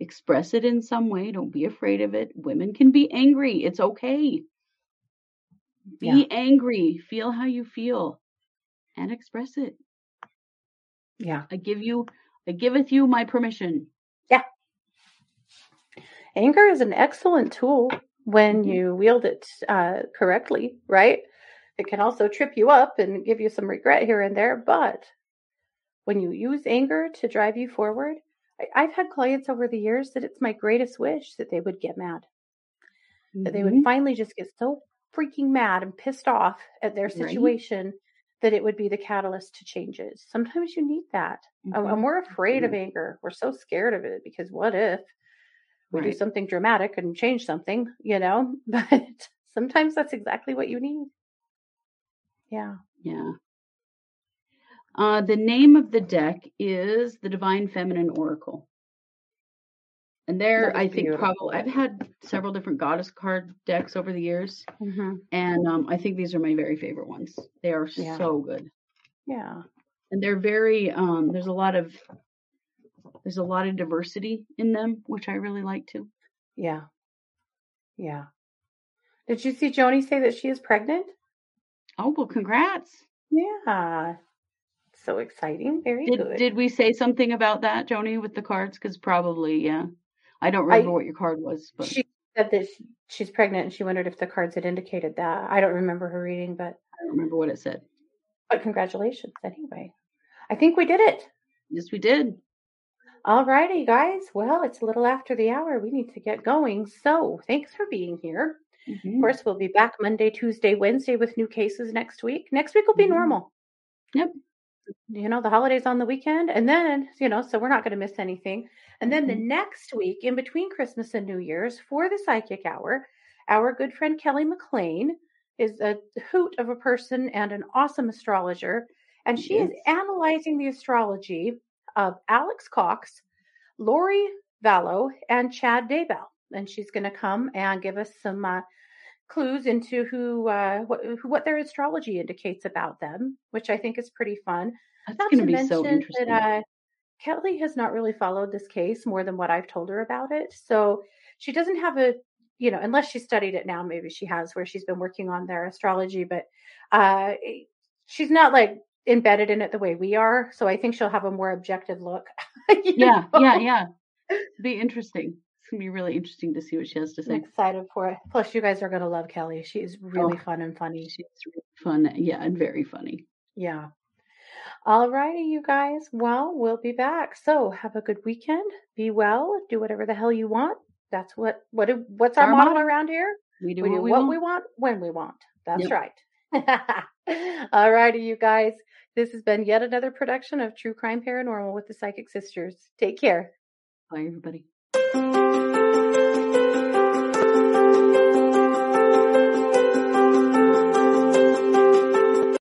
Express it in some way. Don't be afraid of it. Women can be angry. It's okay. Be yeah. angry. Feel how you feel. And express it. Yeah. I give you, I giveth you my permission. Yeah. Anger is an excellent tool when mm-hmm. you wield it uh, correctly, right? It can also trip you up and give you some regret here and there. But when you use anger to drive you forward, I, I've had clients over the years that it's my greatest wish that they would get mad. Mm-hmm. That they would finally just get so freaking mad and pissed off at their situation. Right. That it would be the catalyst to changes. Sometimes you need that. Mm-hmm. And we're afraid mm-hmm. of anger. We're so scared of it because what if we right. do something dramatic and change something, you know? But sometimes that's exactly what you need. Yeah. Yeah. Uh, the name of the deck is the Divine Feminine Oracle. And there, I think probably, I've had several different goddess card decks over the years. Mm-hmm. And um, I think these are my very favorite ones. They are yeah. so good. Yeah. And they're very, um, there's a lot of, there's a lot of diversity in them, which I really like too. Yeah. Yeah. Did you see Joni say that she is pregnant? Oh, well, congrats. Yeah. So exciting. Very did, good. Did we say something about that, Joni, with the cards? Because probably, yeah. I don't remember I, what your card was. But. She said that she, she's pregnant, and she wondered if the cards had indicated that. I don't remember her reading, but I don't remember what it said. But congratulations, anyway. I think we did it. Yes, we did. All righty, guys. Well, it's a little after the hour. We need to get going. So thanks for being here. Mm-hmm. Of course, we'll be back Monday, Tuesday, Wednesday with new cases next week. Next week will be mm-hmm. normal. Yep. You know, the holidays on the weekend, and then, you know, so we're not going to miss anything. And then mm-hmm. the next week in between Christmas and New Year's for the psychic hour, our good friend Kelly McLean is a hoot of a person and an awesome astrologer. And she yes. is analyzing the astrology of Alex Cox, Lori Vallow, and Chad Daybell. And she's going to come and give us some uh, clues into who, uh, what, what their astrology indicates about them, which I think is pretty fun. That's going to be so interesting. That, uh, Kelly has not really followed this case more than what I've told her about it. So she doesn't have a, you know, unless she studied it now, maybe she has, where she's been working on their astrology, but uh, she's not like embedded in it the way we are. So I think she'll have a more objective look. yeah, know? yeah, yeah. It'll be interesting. It's going to be really interesting to see what she has to say. I'm excited for it. Plus, you guys are going to love Kelly. She is really oh, fun and funny. She's really fun. Yeah, and very funny. Yeah. All righty, you guys. Well, we'll be back. So have a good weekend. Be well. Do whatever the hell you want. That's what, what what's our, our model around here. We do, we do what, we, what want. we want when we want. That's yep. right. All righty, you guys. This has been yet another production of True Crime Paranormal with the Psychic Sisters. Take care. Bye, everybody.